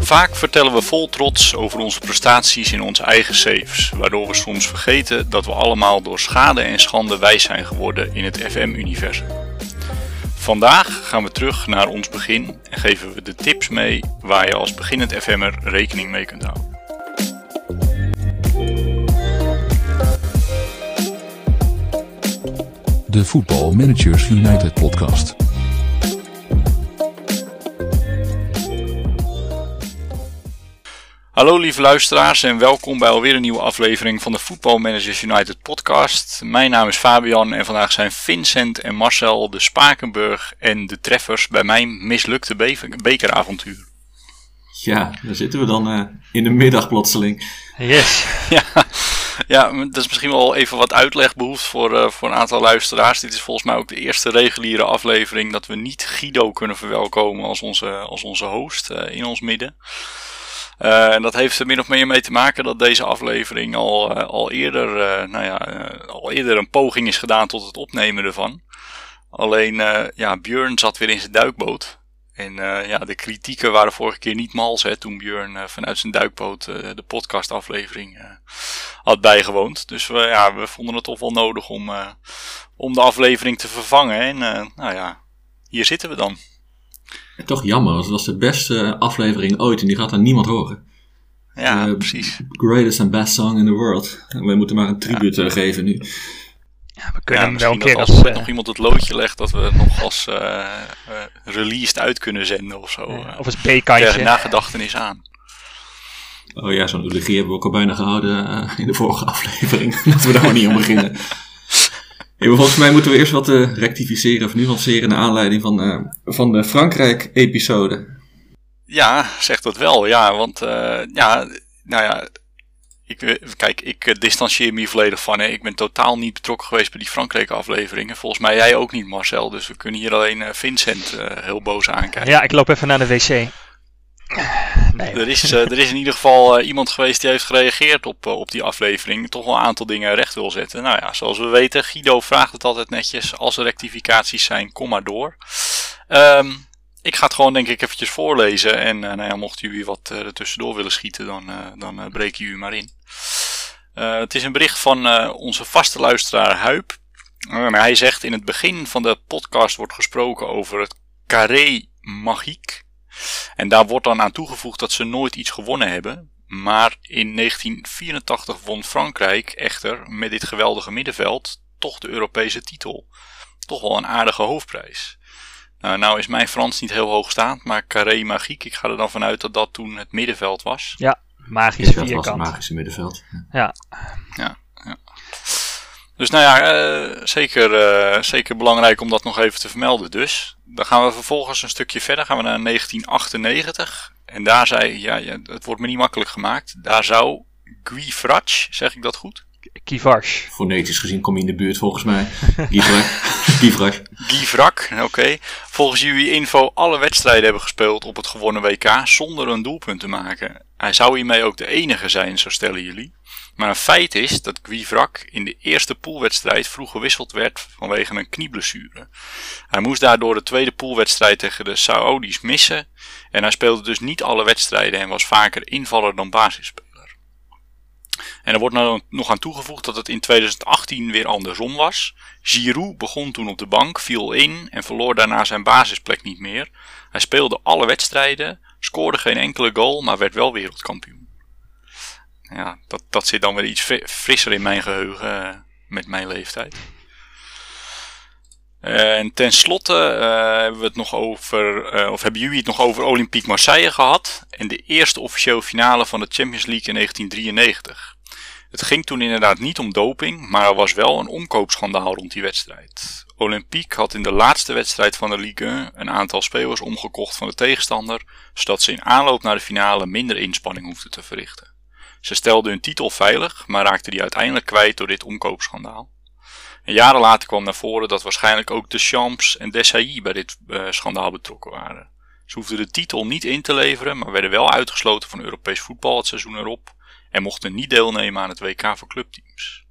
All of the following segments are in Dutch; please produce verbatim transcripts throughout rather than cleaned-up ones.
Vaak vertellen we vol trots over onze prestaties in onze eigen saves, waardoor we soms vergeten dat we allemaal door schade en schande wijs zijn geworden in het F M-universum. Vandaag gaan we terug naar ons begin en geven we de tips mee waar je als beginnend F M'er rekening mee kunt houden. De Football Managers United podcast. Hallo lieve luisteraars en welkom bij alweer een nieuwe aflevering van de Football Managers United podcast. Mijn naam is Fabian en vandaag zijn Vincent en Marcel de Spakenburg en de treffers bij mijn mislukte be- bekeravontuur. Ja, daar zitten we dan uh, in de middag plotseling. Yes. ja, ja, dat is misschien wel even wat uitleg behoeft voor, uh, voor een aantal luisteraars. Dit is volgens mij ook de eerste reguliere aflevering dat we niet Guido kunnen verwelkomen als onze, als onze host uh, in ons midden. Uh, en dat heeft er min of meer mee te maken dat deze aflevering al, uh, al, eerder, uh, nou ja, uh, al eerder een poging is gedaan tot het opnemen ervan. Alleen uh, ja, Björn zat weer in zijn duikboot. En uh, ja, de kritieken waren vorige keer niet mals hè, toen Björn uh, vanuit zijn duikboot uh, de podcastaflevering uh, had bijgewoond. Dus we, ja, we vonden het toch wel nodig om, uh, om de aflevering te vervangen. En uh, nou ja, hier zitten we dan. Ja, toch jammer, want het was de beste aflevering ooit en die gaat dan niemand horen. Ja, uh, precies. Greatest and best song in the world. We moeten maar een tribute ja, geven nu. Ja, we kunnen ja, wel een keer als, als uh, nog iemand het loodje legt dat we het nog als uh, uh, released uit kunnen zenden of zo. Ja, of als B-kantje. Ter nagedachtenis aan. Oh ja, zo'n elegie hebben we ook al bijna gehouden uh, in de vorige aflevering. Laten we daar maar niet om beginnen. Hey, volgens mij moeten we eerst wat uh, rectificeren of nuanceren naar aanleiding van, uh, van de Frankrijk-episode. Ja, zeg dat wel. Ja, want uh, ja, nou ja, ik, kijk, ik uh, distancieer me hier volledig van. Hè. Ik ben totaal niet betrokken geweest bij die Frankrijk-afleveringen. Volgens mij jij ook niet, Marcel. Dus we kunnen hier alleen uh, Vincent uh, heel boos aankijken. Ja, ik loop even naar de wc. Nee. Er is, er is in ieder geval iemand geweest die heeft gereageerd op, op die aflevering. Toch wel een aantal dingen recht wil zetten. Nou ja, zoals we weten, Guido vraagt het altijd netjes. Als er rectificaties zijn, kom maar door. Um, ik ga het gewoon denk ik eventjes voorlezen. En uh, nou ja, mocht jullie wat uh, er tussendoor willen schieten, dan, uh, dan uh, breken jullie maar in. Uh, het is een bericht van uh, onze vaste luisteraar Huib. Uh, hij zegt, in het begin van de podcast wordt gesproken over het carré magique. En daar wordt dan aan toegevoegd dat ze nooit iets gewonnen hebben. Maar in negentien vierentachtig won Frankrijk echter met dit geweldige middenveld toch de Europese titel. Toch wel een aardige hoofdprijs. Nou, nou is mijn Frans niet heel hoogstaand, maar carré magique. Ik ga er dan vanuit dat dat toen het middenveld was. Ja, magisch vierkant. Dat was het magische middenveld. Ja. Ja, ja. Dus nou ja, uh, zeker, uh, zeker belangrijk om dat nog even te vermelden dus. Dan gaan we vervolgens een stukje verder, gaan we naar negentien achtennegentig. En daar zei, ja, ja het wordt me niet makkelijk gemaakt, daar zou Guivarc'h, zeg ik dat goed? Guivarc'h. Fonetisch gezien kom je in de buurt volgens mij. Guivarc'h. Guivarc'h, oké. Okay. Volgens jullie info alle wedstrijden hebben gespeeld op het gewonnen W K zonder een doelpunt te maken. Hij zou hiermee ook de enige zijn, zo stellen jullie. Maar een feit is dat Guivarc'h in de eerste poolwedstrijd vroeg gewisseld werd vanwege een knieblessure. Hij moest daardoor de tweede poolwedstrijd tegen de Saoedi's missen. En hij speelde dus niet alle wedstrijden en was vaker invaller dan basisspeler. En er wordt nou nog aan toegevoegd dat het in tweeduizend achttien weer andersom was. Giroud begon toen op de bank, viel in en verloor daarna zijn basisplek niet meer. Hij speelde alle wedstrijden, scoorde geen enkele goal, maar werd wel wereldkampioen. Ja, dat, dat zit dan weer iets frisser in mijn geheugen uh, met mijn leeftijd. Uh, en tenslotte uh, hebben we het nog over, uh, of hebben jullie het nog over Olympique Marseille gehad en de eerste officiële finale van de Champions League in negentien drieënnegentig. Het ging toen inderdaad niet om doping, maar er was wel een omkoopschandaal rond die wedstrijd. Olympique had in de laatste wedstrijd van de Ligue één een aantal spelers omgekocht van de tegenstander, zodat ze in aanloop naar de finale minder inspanning hoefden te verrichten. Ze stelden hun titel veilig, maar raakten die uiteindelijk kwijt door dit omkoopschandaal. En jaren later kwam naar voren dat waarschijnlijk ook Deschamps en Desailles bij dit uh, schandaal betrokken waren. Ze hoefden de titel niet in te leveren, maar werden wel uitgesloten van Europees voetbal het seizoen erop en mochten niet deelnemen aan het W K voor clubteams.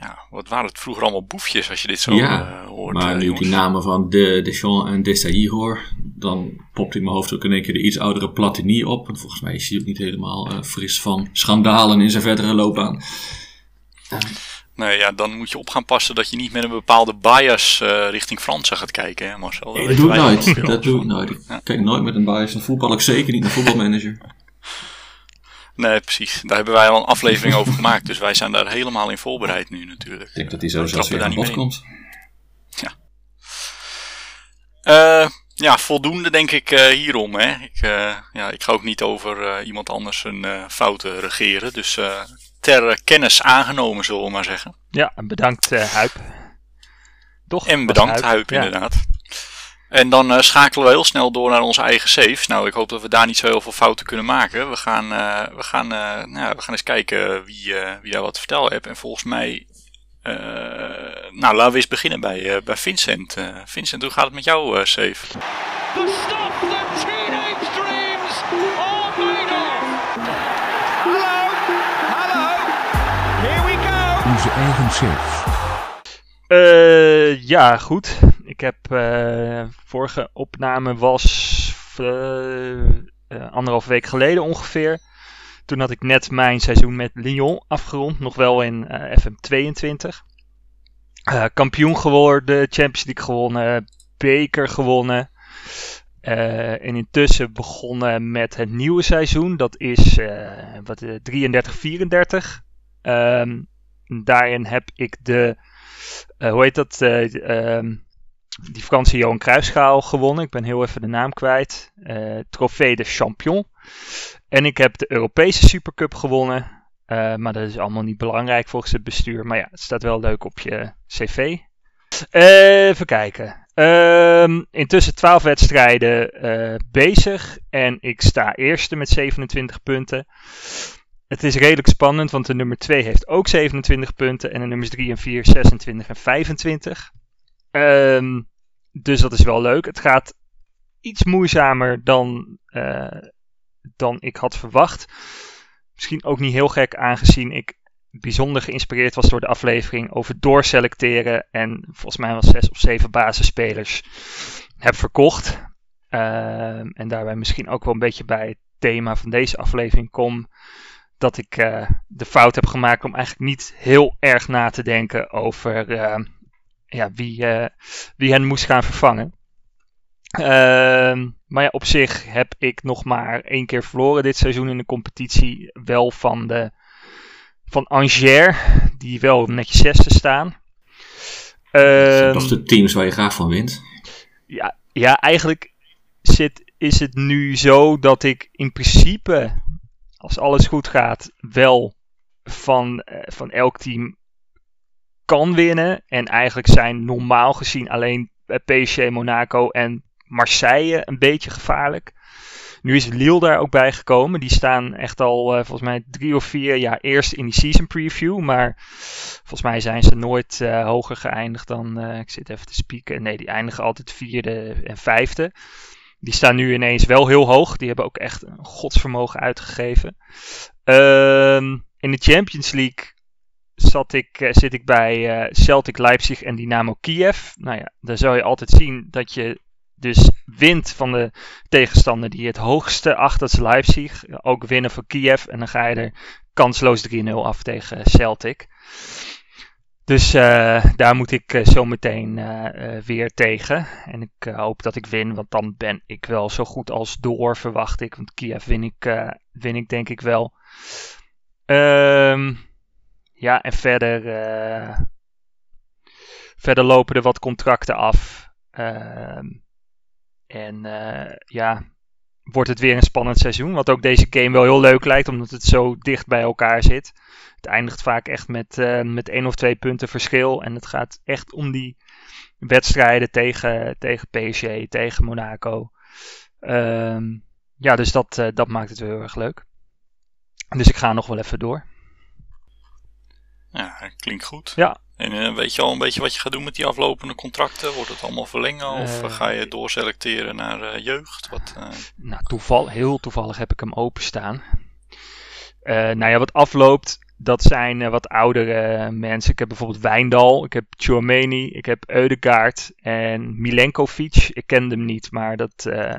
Ja, wat waren het vroeger allemaal boefjes als je dit zo ja, uh, hoort. Maar uh, nu ik die namen van de Deschamps en Desailles hoor, dan popt in mijn hoofd ook in één keer de iets oudere Platini op. Want volgens mij is hij ook niet helemaal uh, fris van schandalen in zijn verdere loopbaan. Uh. Nee, ja, dan moet je op gaan passen dat je niet met een bepaalde bias uh, richting Fransen gaat kijken, hè Marcel? Nee, dat doe ik nooit. Dat doe ik nooit. Ik ja. kijk nooit met een bias naar voetbal. Ik zeker niet naar voetbalmanager. Nee, precies. Daar hebben wij al een aflevering over gemaakt. Dus wij zijn daar helemaal in voorbereid nu natuurlijk. Ik denk dat die zo zelfs weer aan bod komt. Ja. Uh, ja, voldoende denk ik uh, hierom. Hè. Ik, uh, ja, ik ga ook niet over uh, iemand anders een uh, fouten regeren. Dus uh, ter uh, kennis aangenomen, zullen we maar zeggen. Ja, en bedankt uh, Huib. Toch? En bedankt Huib, ja. Inderdaad. En dan uh, schakelen we heel snel door naar onze eigen saves. Nou, ik hoop dat we daar niet zo heel veel fouten kunnen maken. We gaan, uh, we gaan, uh, nou, we gaan eens kijken wie, uh, wie daar wat te vertellen heeft. En volgens mij... Uh, nou, laten we eens beginnen bij, uh, bij Vincent. Uh, Vincent, hoe gaat het met jouw uh, save? The stuff that teenage dreams are made of. Hello, hello, here we go. Onze eigen save. Uh, ja, goed. Ik heb uh, vorige opname was uh, uh, anderhalf week geleden ongeveer. Toen had ik net mijn seizoen met Lyon afgerond, nog wel in uh, F M tweeëntwintig. Uh, kampioen geworden, Champions League gewonnen, beker gewonnen. Uh, en intussen begonnen met het nieuwe seizoen, dat is uh, wat, uh, drieëndertig vierendertig. Uh, daarin heb ik de, uh, hoe heet dat... Uh, um, die vakantie Johan Cruijffschaal gewonnen. Ik ben heel even de naam kwijt. Uh, Trofee de Champion. En ik heb de Europese Supercup gewonnen. Uh, maar dat is allemaal niet belangrijk volgens het bestuur. Maar ja, het staat wel leuk op je cv. Uh, even kijken. Uh, intussen twaalf wedstrijden uh, bezig. En ik sta eerste met zevenentwintig punten. Het is redelijk spannend, want de nummer twee heeft ook zevenentwintig punten. En de nummers drie en vier, zesentwintig en vijfentwintig. Um, dus dat is wel leuk. Het gaat iets moeizamer dan, uh, dan ik had verwacht. Misschien ook niet heel gek, aangezien ik bijzonder geïnspireerd was door de aflevering over doorselecteren. En volgens mij was zes of zeven basisspelers heb verkocht. Um, en daarbij misschien ook wel een beetje bij het thema van deze aflevering kom. Dat ik uh, de fout heb gemaakt om eigenlijk niet heel erg na te denken over... Uh, Ja, wie, uh, wie hen moest gaan vervangen. Uh, maar ja, op zich heb ik nog maar één keer verloren dit seizoen in de competitie. Wel van, de, van Angers, die wel netjes zesde staan. Uh, dat is de teams waar je graag van wint. Ja, ja eigenlijk zit, is het nu zo dat ik in principe, als alles goed gaat, wel van, uh, van elk team... kan winnen. En eigenlijk zijn normaal gezien alleen P S G, Monaco en Marseille een beetje gevaarlijk. Nu is Lille daar ook bij gekomen. Die staan echt al uh, volgens mij drie of vier jaar eerst in die season preview. Maar volgens mij zijn ze nooit uh, hoger geëindigd dan... Uh, ik zit even te spieken. Nee, die eindigen altijd vierde en vijfde. Die staan nu ineens wel heel hoog. Die hebben ook echt een godsvermogen uitgegeven. Uh, in de Champions League... Zat ik, zit ik bij Celtic Leipzig en Dynamo Kiev. Nou ja, daar zou je altijd zien dat je dus wint van de tegenstander die het hoogste acht, dat is Leipzig. Ook winnen van Kiev en dan ga je er kansloos drie nul af tegen Celtic. Dus uh, daar moet ik zo meteen uh, uh, weer tegen. En ik uh, hoop dat ik win, want dan ben ik wel zo goed als door, verwacht ik. Want Kiev win ik, uh, win ik denk ik wel. Ehm... Um, Ja, en verder, uh, verder lopen er wat contracten af. Uh, en uh, ja, wordt het weer een spannend seizoen. Wat ook deze game wel heel leuk lijkt, omdat het zo dicht bij elkaar zit. Het eindigt vaak echt met, uh, met één of twee punten verschil. En het gaat echt om die wedstrijden tegen, tegen P S G, tegen Monaco. Uh, ja, dus dat, uh, dat maakt het weer heel erg leuk. Dus ik ga nog wel even door. Ja, klinkt goed. Ja. En uh, weet je al een beetje wat je gaat doen met die aflopende contracten? Wordt het allemaal verlengen of uh, ga je doorselecteren naar uh, jeugd? Wat, uh... Nou, toeval, heel toevallig heb ik hem openstaan. Uh, nou ja, wat afloopt, dat zijn uh, wat oudere mensen. Ik heb bijvoorbeeld Wijndal, ik heb Tchouaméni, ik heb Ødegaard en Milenkovic. Ik kende hem niet, maar dat, uh,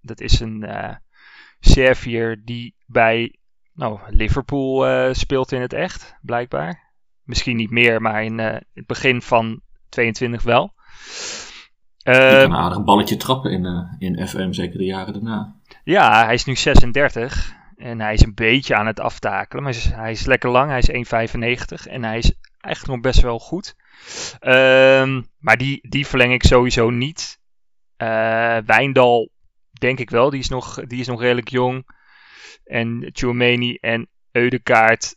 dat is een uh, Serviër die bij nou, Liverpool uh, speelt in het echt, blijkbaar. Misschien niet meer, maar in uh, het begin van tweeëntwintig wel. Uh, je kan aardig een balletje trappen in, uh, in F M, zeker de jaren daarna. Ja, hij is nu zesendertig en hij is een beetje aan het aftakelen. Maar hij is, hij is lekker lang, hij is één vijfennegentig en hij is eigenlijk nog best wel goed. Uh, maar die, die verleng ik sowieso niet. Uh, Wijndal denk ik wel, die is nog, die is nog redelijk jong. En Tchouaméni en Ødegaard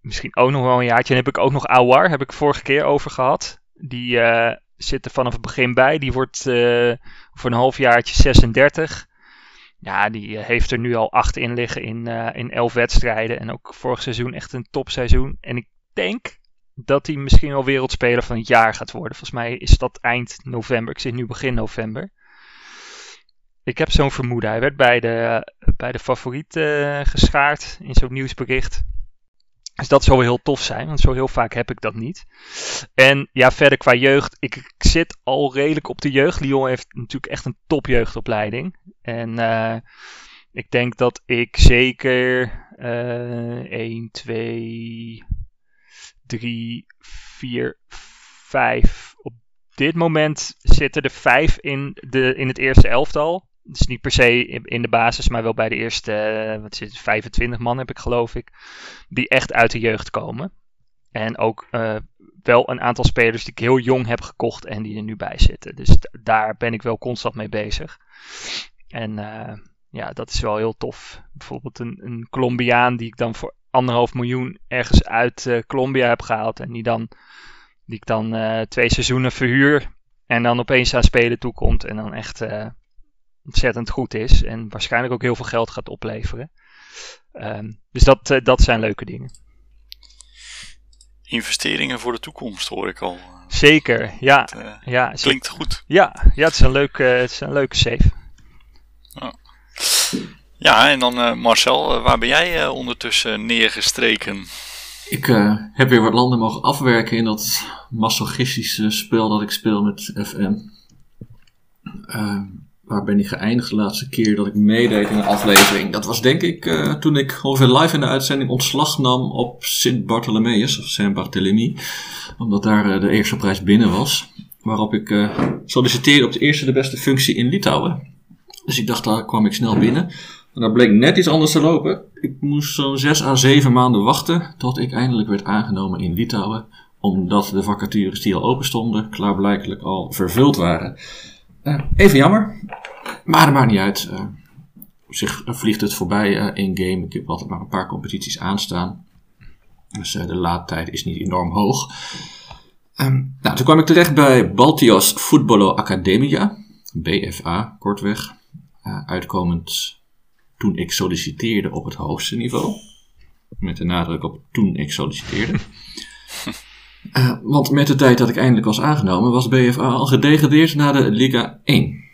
misschien ook nog wel een jaartje. En heb ik ook nog Aouar, heb ik vorige keer over gehad. Die uh, zit er vanaf het begin bij. Die wordt uh, voor een halfjaartje zesendertig. Ja, die heeft er nu al acht in liggen in, uh, in elf wedstrijden. En ook vorig seizoen echt een topseizoen. En ik denk dat hij misschien wel wereldspeler van het jaar gaat worden. Volgens mij is dat eind november. Ik zit nu begin november. Ik heb zo'n vermoeden. Hij werd bij de, bij de favoriet uh, geschaard in zo'n nieuwsbericht. Dus dat zou heel tof zijn, want zo heel vaak heb ik dat niet. En ja, verder qua jeugd. Ik, ik zit al redelijk op de jeugd. Lyon heeft natuurlijk echt een topjeugdopleiding. En uh, ik denk dat ik zeker uh, één, twee, drie, vier, vijf... Op dit moment zitten er vijf in, de, in het eerste elftal. Dus niet per se in de basis, maar wel bij de eerste wat zit, vijfentwintig man heb ik geloof ik. Die echt uit de jeugd komen. En ook uh, wel een aantal spelers die ik heel jong heb gekocht en die er nu bij zitten. Dus d- daar ben ik wel constant mee bezig. En uh, ja, dat is wel heel tof. Bijvoorbeeld een, een Colombiaan die ik dan voor anderhalf miljoen ergens uit uh, Colombia heb gehaald. En die, dan, die ik dan uh, twee seizoenen verhuur en dan opeens aan spelen toekomt. En dan echt... Uh, ontzettend goed is en waarschijnlijk ook heel veel geld gaat opleveren. Um, dus dat, uh, dat zijn leuke dingen. Investeringen voor de toekomst hoor ik al. Zeker, ja. Het, uh, ja klinkt z- goed. Ja, ja, het is een leuke, het is een leuke save. Oh. Ja, en dan uh, Marcel, uh, waar ben jij uh, ondertussen neergestreken? Ik uh, heb weer wat landen mogen afwerken in dat masochistische spel dat ik speel met F M. Uh, Waar ben ik geëindigd de laatste keer dat ik meedeed in een aflevering? Dat was denk ik uh, toen ik ongeveer live in de uitzending ontslag nam op Sint-Bartholomeus of Saint-Barthélemy. Omdat daar uh, de eerste prijs binnen was. Waarop ik uh, solliciteerde op de eerste de beste functie in Litouwen. Dus ik dacht, daar kwam ik snel binnen. En daar bleek net iets anders te lopen. Ik moest zo'n zes à zeven maanden wachten tot ik eindelijk werd aangenomen in Litouwen. Omdat de vacatures die al open stonden klaarblijkelijk al vervuld waren. Uh, even jammer, maar dat maakt niet uit. Uh, op zich vliegt het voorbij uh, in game. Ik heb altijd maar een paar competities aanstaan. Dus uh, de laadtijd is niet enorm hoog. Um, nou, toen kwam ik terecht bij Baltios Futbolo Academia, B F A, kortweg. Uh, uitkomend toen ik solliciteerde op het hoogste niveau. Met de nadruk op toen ik solliciteerde. Uh, want met de tijd dat ik eindelijk was aangenomen, was B F A al gedegradeerd naar de Liga één.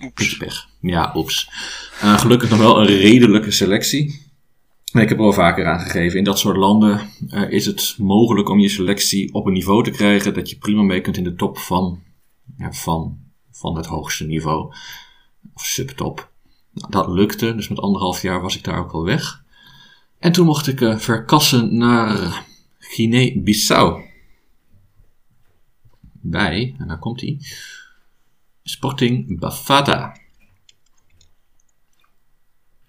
Oeps. Pech. Ja, oeps. Uh, gelukkig nog wel een redelijke selectie. Ik heb er al vaker aangegeven, in dat soort landen uh, is het mogelijk om je selectie op een niveau te krijgen dat je prima mee kunt in de top van, ja, van, van het hoogste niveau. Of subtop. Nou, dat lukte, dus met anderhalf jaar was ik daar ook al weg. En toen mocht ik uh, verkassen naar... Guinea-Bissau. Bij, en daar komt hij, Sporting Bafata.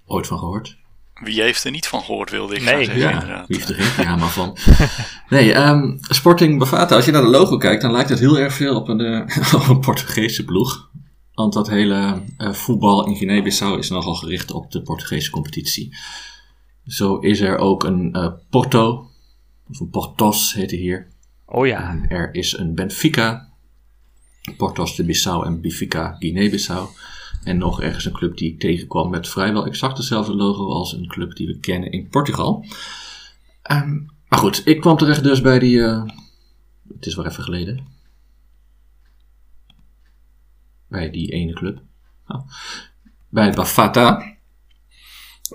Ooit van gehoord? Wie heeft er niet van gehoord, wilde ik nee, gaan zeggen. Ja, inderdaad. Wie heeft er geen drama van? Nee, um, Sporting Bafata, als je naar de logo kijkt, dan lijkt het heel erg veel op een, uh, op een Portugese ploeg. Want dat hele uh, voetbal in Guinea-Bissau is nogal gericht op de Portugese competitie. Zo is er ook een uh, Porto... Of een Portos heette hier. Oh ja. En er is een Benfica. Portos de Bissau en Benfica Guinea-Bissau. En nog ergens een club die ik tegenkwam met vrijwel exact dezelfde logo als een club die we kennen in Portugal. Um, maar goed, ik kwam terecht dus bij die... Uh, het is wel even geleden. Bij die ene club. Oh. Bij Bafata.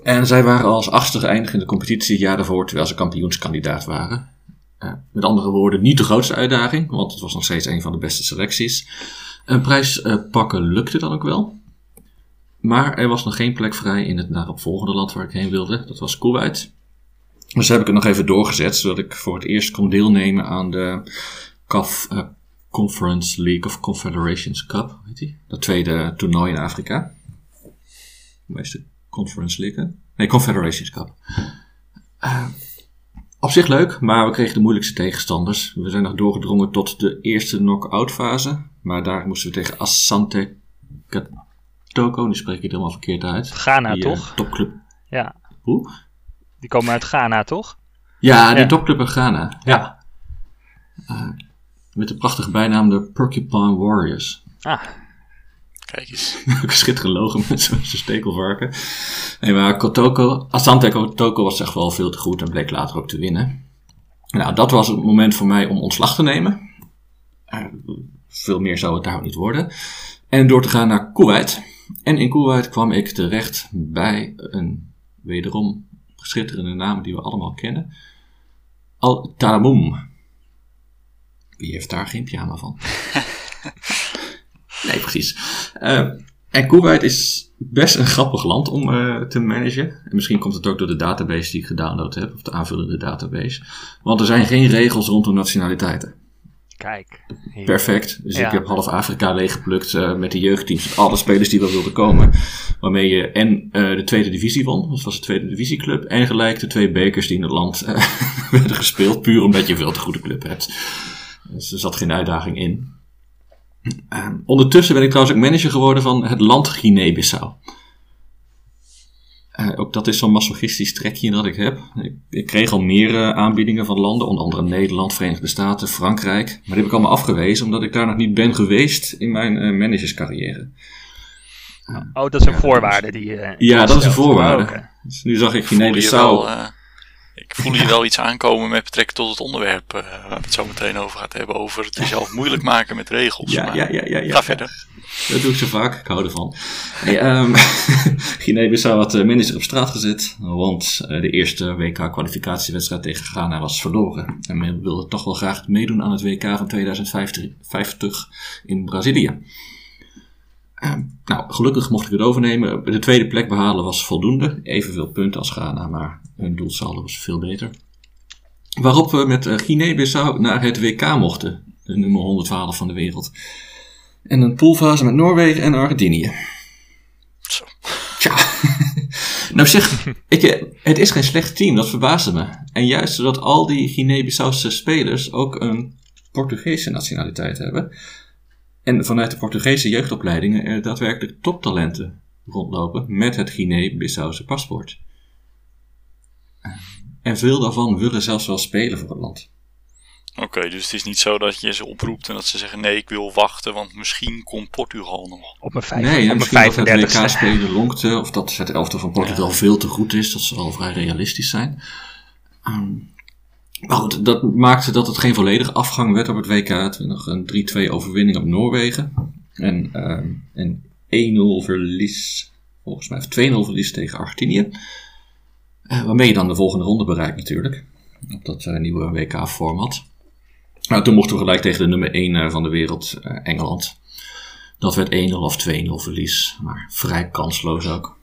En zij waren als achtste geëindigd in de competitie het jaar daarvoor, terwijl ze kampioenskandidaat waren. Uh, met andere woorden, niet de grootste uitdaging, want het was nog steeds een van de beste selecties. Een prijs uh, pakken lukte dan ook wel. Maar er was nog geen plek vrij in het daaropvolgende land waar ik heen wilde. Dat was Kuwait. Dus heb ik het nog even doorgezet, zodat ik voor het eerst kon deelnemen aan de C A F uh, Conference League of Confederations Cup. Weet je? Dat tweede toernooi in Afrika. Hoe is de Conference League? Hè? Nee, Confederations Cup. Uh, op zich leuk, maar we kregen de moeilijkste tegenstanders. We zijn nog doorgedrongen tot de eerste knock-out fase. Maar daar moesten we tegen Asante Kotoko. Die spreek ik helemaal verkeerd uit. Ghana, die, toch? Uh, topclub. Ja. Hoe? Die komen uit Ghana, toch? Ja, die ja. topclub uit Ghana. Ja. ja. Uh, met de prachtige bijnaam de Porcupine Warriors. Ah, kijk eens. Ook schitterend logo met zo'n stekelvarken. Nee, maar Kotoko, Asante Kotoko was echt wel veel te goed en bleek later ook te winnen. Nou, dat was het moment voor mij om ontslag te nemen. Uh, veel meer zou het daar ook niet worden. En door te gaan naar Kuwait. En in Kuwait kwam ik terecht bij een wederom schitterende naam die we allemaal kennen. Al-Taramoem. Wie heeft daar geen pyjama van? Nee, precies. Uh, en Kuwait is best een grappig land om uh, te managen. En misschien komt het ook door de database die ik gedownload heb. Of de aanvullende database. Want er zijn geen regels rondom nationaliteiten. Kijk. Hier. Perfect. Dus ja. Ik heb half Afrika leeggeplukt uh, met de jeugdteams. Met alle spelers die wel wilden komen. Waarmee je en uh, de tweede divisie won. Dat was de tweede divisieclub. En gelijk de twee bekers die in het land uh, werden gespeeld. Puur omdat je veel te goede club hebt. Dus er zat geen uitdaging in. Uh, ondertussen ben ik trouwens ook manager geworden van het land Guinea-Bissau. Uh, ook dat is zo'n masochistisch trekje dat ik heb. Ik, ik kreeg al meer uh, aanbiedingen van landen, onder andere Nederland, Verenigde Staten, Frankrijk. Maar die heb ik allemaal afgewezen, omdat ik daar nog niet ben geweest in mijn uh, managerscarrière. Uh, oh, dat is een ja, voorwaarde die uh, Ja, die dat stelt. Is een voorwaarde. Oh, okay. Dus nu zag ik Guinea-Bissau. Uh, ik voel hier wel iets aankomen met betrekking tot het onderwerp uh, waar we het zo meteen over gaat hebben. Over het jezelf moeilijk maken met regels. Ja, maar ja, ja, ja, ja. Ga verder. Dat doe ik zo vaak, ik hou ervan. Hey, um, Guinea-Bissau had de minister op straat gezet, want de eerste W K-kwalificatiewedstrijd tegen Ghana was verloren. En men wilde toch wel graag meedoen aan het W K van tweeduizend vijftig in Brazilië. Um, nou, gelukkig mocht ik het overnemen. De tweede plek behalen was voldoende. Evenveel punten als Ghana, maar hun doelsaldo was veel beter. Waarop we met Guinea-Bissau naar het W K mochten, de nummer honderdtwaalf van de wereld. En een poolfase met Noorwegen en Argentinië. Zo. Tja. Nou zeg, ik, het is geen slecht team, dat verbaasde me. En juist doordat al die Guinea-Bissause spelers ook een Portugese nationaliteit hebben. En vanuit de Portugese jeugdopleidingen er daadwerkelijk toptalenten rondlopen met het Guinea-Bissause paspoort. En veel daarvan willen zelfs wel spelen voor het land. Oké, okay, dus het is niet zo dat je ze oproept en dat ze zeggen nee, ik wil wachten, want misschien komt Portugal nog. Op mijn vijfde. Nee, ja, misschien dat het W K spelen lonkte, of dat het elftal van Portugal ja. veel te goed is, dat ze al vrij realistisch zijn. Um, maar goed, dat maakte dat het geen volledige afgang werd op het W K. Het was nog een drie twee overwinning op Noorwegen. En um, een één nul verlies, volgens mij, of twee nul verlies tegen Argentinië. Uh, waarmee je dan de volgende ronde bereikt natuurlijk, op dat uh, nieuwe W K-format. Nou, toen mochten we gelijk tegen de nummer één van de wereld, uh, Engeland. Dat werd één nul of twee nul verlies, maar vrij kansloos ook.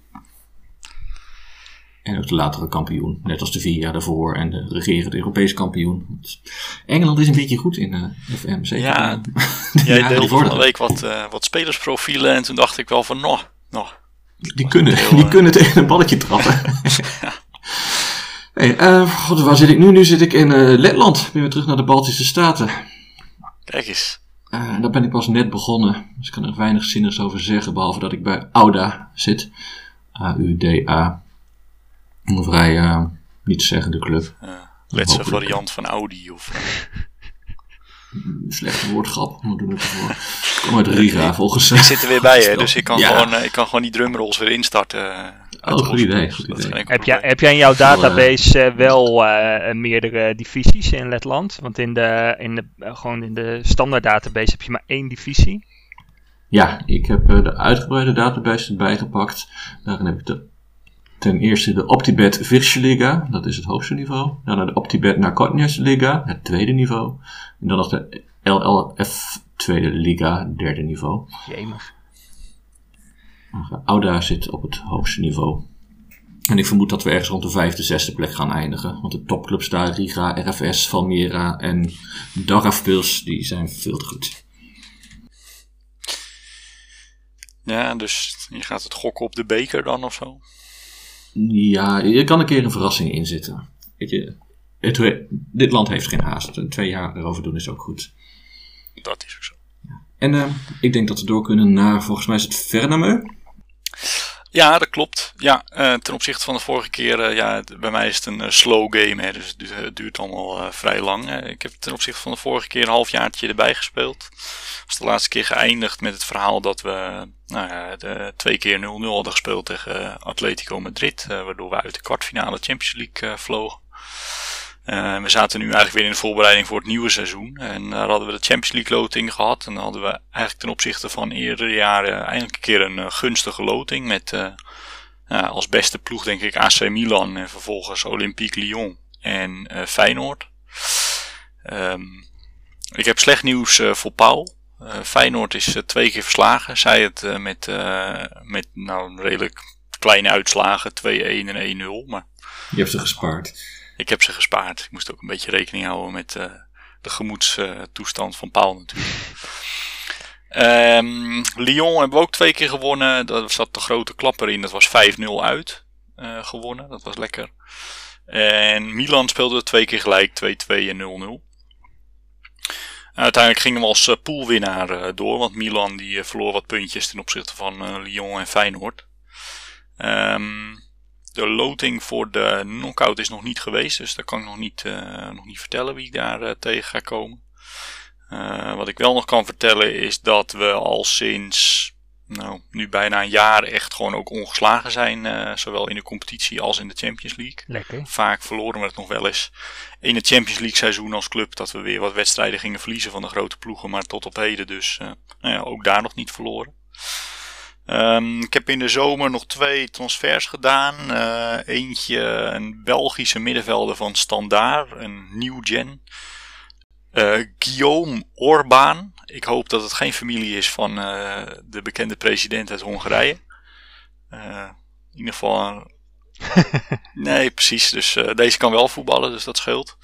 En ook de latere kampioen, net als de vier jaar daarvoor en de regerend Europees kampioen. Want Engeland is een beetje goed in uh, F M, zeker. Ja, de jij deelde van de week wat, uh, wat spelersprofielen en toen dacht ik wel van, nog, nog. Die kunnen, heel, die uh... kunnen tegen een balletje trappen. Ja. Hey, uh, God, waar zit ik nu? Nu zit ik in uh, Letland. Ik ben weer terug naar de Baltische Staten. Kijk eens. Uh, daar ben ik pas net begonnen. Dus ik kan er weinig zinnigs over zeggen. Behalve dat ik bij Auda zit. A U D A. Een vrij uh, niet te zeggen de club. Uh, Letse variant van Audi. Of, uh... Slechte woordgrap. Hoe doen we het ervoor? Ik kom uit Riga volgens mij. Ik zit er weer bij, hè, dus ik kan, ja. gewoon, uh, ik kan gewoon die drumrolls weer instarten. Oh, goed idee. Goed idee. Heb, jij, heb jij in jouw database uh, wel uh, meerdere divisies in Letland? Want in de, in de, uh, gewoon in de standaard database heb je maar één divisie. Ja, ik heb uh, de uitgebreide database erbij gepakt. Daarin heb ik de ten eerste de Optibet Virksliga, dat is het hoogste niveau. Daarna de Optibet Narkotnesliga, het tweede niveau. En dan nog de L L F tweede liga, derde niveau. Jemig. Auda zit op het hoogste niveau. En ik vermoed dat we ergens rond de vijfde, zesde plek gaan eindigen. Want de topclubs daar, Riga, R F S, Valmiera en Darafpils, die zijn veel te goed. Ja, dus je gaat het gokken op de beker dan of zo? Ja, je kan een keer een verrassing inzitten. Weet je, het, dit land heeft geen haast. Twee jaar erover doen is ook goed. Dat is ook zo. En uh, ik denk dat we door kunnen naar, volgens mij is het Fernamo. Ja, dat klopt. Ja, uh, ten opzichte van de vorige keer, uh, ja, bij mij is het een uh, slow game, hè, dus het duurt, het duurt allemaal uh, vrij lang. Uh, ik heb ten opzichte van de vorige keer een halfjaartje erbij gespeeld. Dat was de laatste keer geëindigd met het verhaal dat we nou ja, de, twee keer nul nul hadden gespeeld tegen uh, Atletico Madrid, uh, waardoor we uit de kwartfinale Champions League uh, vlogen. Uh, we zaten nu eigenlijk weer in de voorbereiding voor het nieuwe seizoen. En daar hadden we de Champions League loting gehad. En dan hadden we eigenlijk ten opzichte van eerdere jaren eindelijk een keer een uh, gunstige loting. Met uh, uh, als beste ploeg denk ik A C Milan en vervolgens Olympique Lyon en uh, Feyenoord. Um, ik heb slecht nieuws uh, voor Paul. Uh, Feyenoord is uh, twee keer verslagen. Zij het uh, met, uh, met nou, redelijk kleine uitslagen. twee-een en een-nul. Maar... Je hebt ze gespaard. Ik heb ze gespaard. Ik moest ook een beetje rekening houden met uh, de gemoedstoestand uh, van Paul natuurlijk. um, Lyon hebben we ook twee keer gewonnen. Daar zat de grote klapper in. Dat was vijf nul uit uh, gewonnen. Dat was lekker. En Milan speelde we twee keer gelijk. twee-twee en nul-nul. Uiteindelijk gingen we als uh, poolwinnaar uh, door. Want Milan die uh, verloor wat puntjes ten opzichte van uh, Lyon en Feyenoord. Ehm... Um, De loting voor de knock-out is nog niet geweest. Dus daar kan ik nog niet, uh, nog niet vertellen wie ik daar uh, tegen ga komen. Uh, wat ik wel nog kan vertellen is dat we al sinds nou, nu bijna een jaar echt gewoon ook ongeslagen zijn. Uh, zowel in de competitie als in de Champions League. Lekker. Vaak verloren we het nog wel eens in het Champions League seizoen als club. Dat we weer wat wedstrijden gingen verliezen van de grote ploegen. Maar tot op heden dus uh, nou ja, ook daar nog niet verloren. Um, ik heb in de zomer nog twee transfers gedaan. Uh, eentje een Belgische middenvelder van Standaard, een nieuwgen. Uh, Guillaume Orban. Ik hoop dat het geen familie is van uh, de bekende president uit Hongarije. Uh, in ieder geval... nee, precies. Dus uh, deze kan wel voetballen, dus dat scheelt.